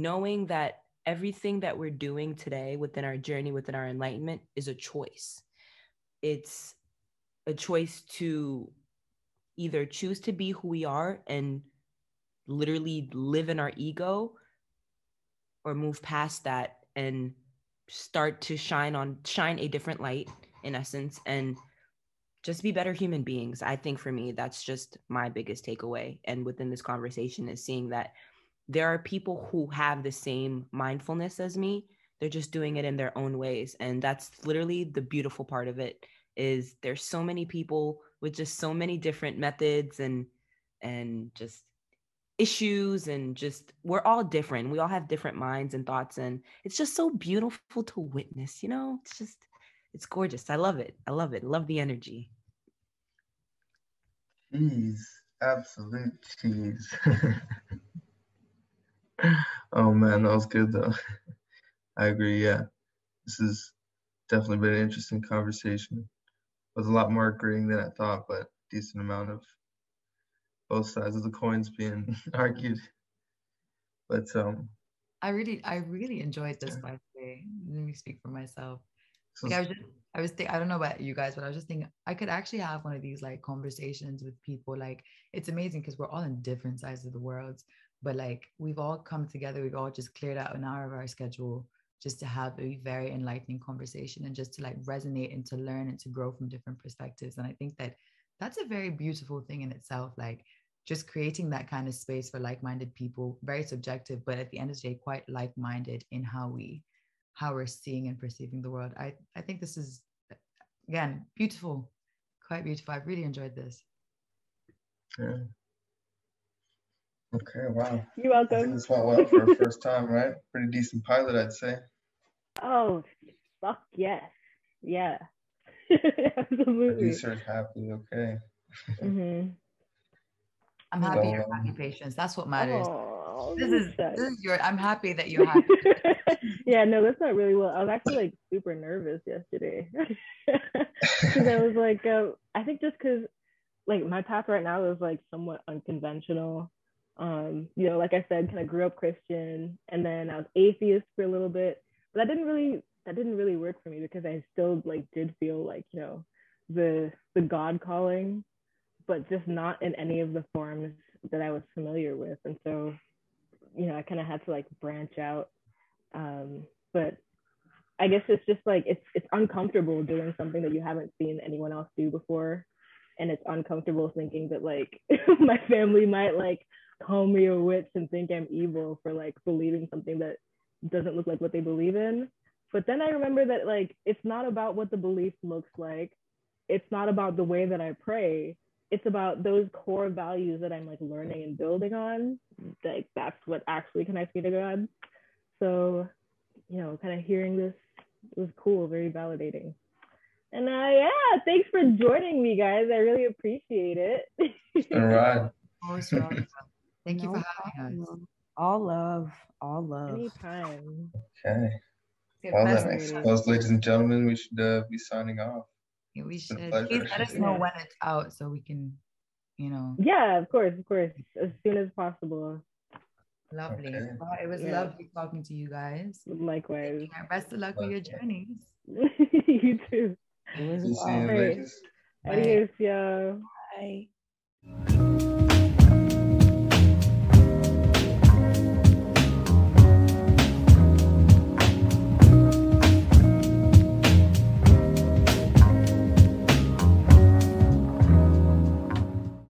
knowing that everything that we're doing today within our journey, within our enlightenment, is a choice. It's a choice to either choose to be who we are and literally live in our ego, or move past that and start to shine on, shine a different light in essence, and just be better human beings. I think for me, that's just my biggest takeaway. And within this conversation is seeing that there are people who have the same mindfulness as me. They're just doing it in their own ways. And that's literally the beautiful part of it, is there's so many people with just so many different methods and, and just issues, and just, we're all different. We all have different minds and thoughts. And it's just so beautiful to witness, you know, it's just, it's gorgeous. I love it. I love it. Love the energy. Cheese. Absolute cheese. Oh man, that was good though. I agree. Yeah. This has definitely been an interesting conversation. It was a lot more agreeing than I thought, but a decent amount of both sides of the coins being argued. But um I really I really enjoyed this, by the way. Let me speak for myself. Like I was just, I was thinking, I don't know about you guys, but I was just thinking I could actually have one of these like conversations with people. Like, it's amazing because we're all in different sides of the world, but like we've all come together. We've all just cleared out an hour of our schedule just to have a very enlightening conversation, and just to like resonate and to learn and to grow from different perspectives. And I think that that's a very beautiful thing in itself. Like, just creating that kind of space for like-minded people, very subjective, but at the end of the day, quite like-minded in how we how we're seeing and perceiving the world. I, I think this is, again, beautiful, quite beautiful. I've really enjoyed this. Yeah. Okay, wow. You're welcome. I think this went well for the first time, right? Pretty decent pilot, I'd say. Oh, fuck yes. Yeah. Absolutely. Producer's happy, okay. Mm-hmm. I'm happy so, you're happy, Patience. That's what matters. Oh, this is, this is your, I'm happy that you're happy. Yeah, no, that's not really well. I was actually like super nervous yesterday because I was like, uh, I think just because like my path right now is like somewhat unconventional. Um, you know, like I said, kind of grew up Christian, and then I was atheist for a little bit, but that didn't really that didn't really work for me because I still like did feel like, you know, the the God calling, but just not in any of the forms that I was familiar with. And so, you know, I kind of had to like branch out. Um, but I guess it's just like, it's it's uncomfortable doing something that you haven't seen anyone else do before. And it's uncomfortable thinking that like my family might like call me a witch and think I'm evil for like believing something that doesn't look like what they believe in. But then I remember that like, it's not about what the belief looks like. It's not about the way that I pray. It's about those core values that I'm like learning and building on. Like that's what actually connects me to God. So, you know, kind of hearing this was cool, very validating. And uh, yeah, thanks for joining me, guys. I really appreciate it. All right. Awesome. Thank you no for having us. All love, all love. Anytime. Okay. Well, then, I suppose, ladies and gentlemen, we should uh, be signing off. Yeah, we should. Please let us know yeah. when it's out so we can, you know. Yeah, of course, of course, as soon as possible. Lovely. Okay. Well, it was yeah. lovely talking to you guys. Likewise. Best of luck Likewise. with your journeys. You too. It was awesome. Bye. Bye. Bye.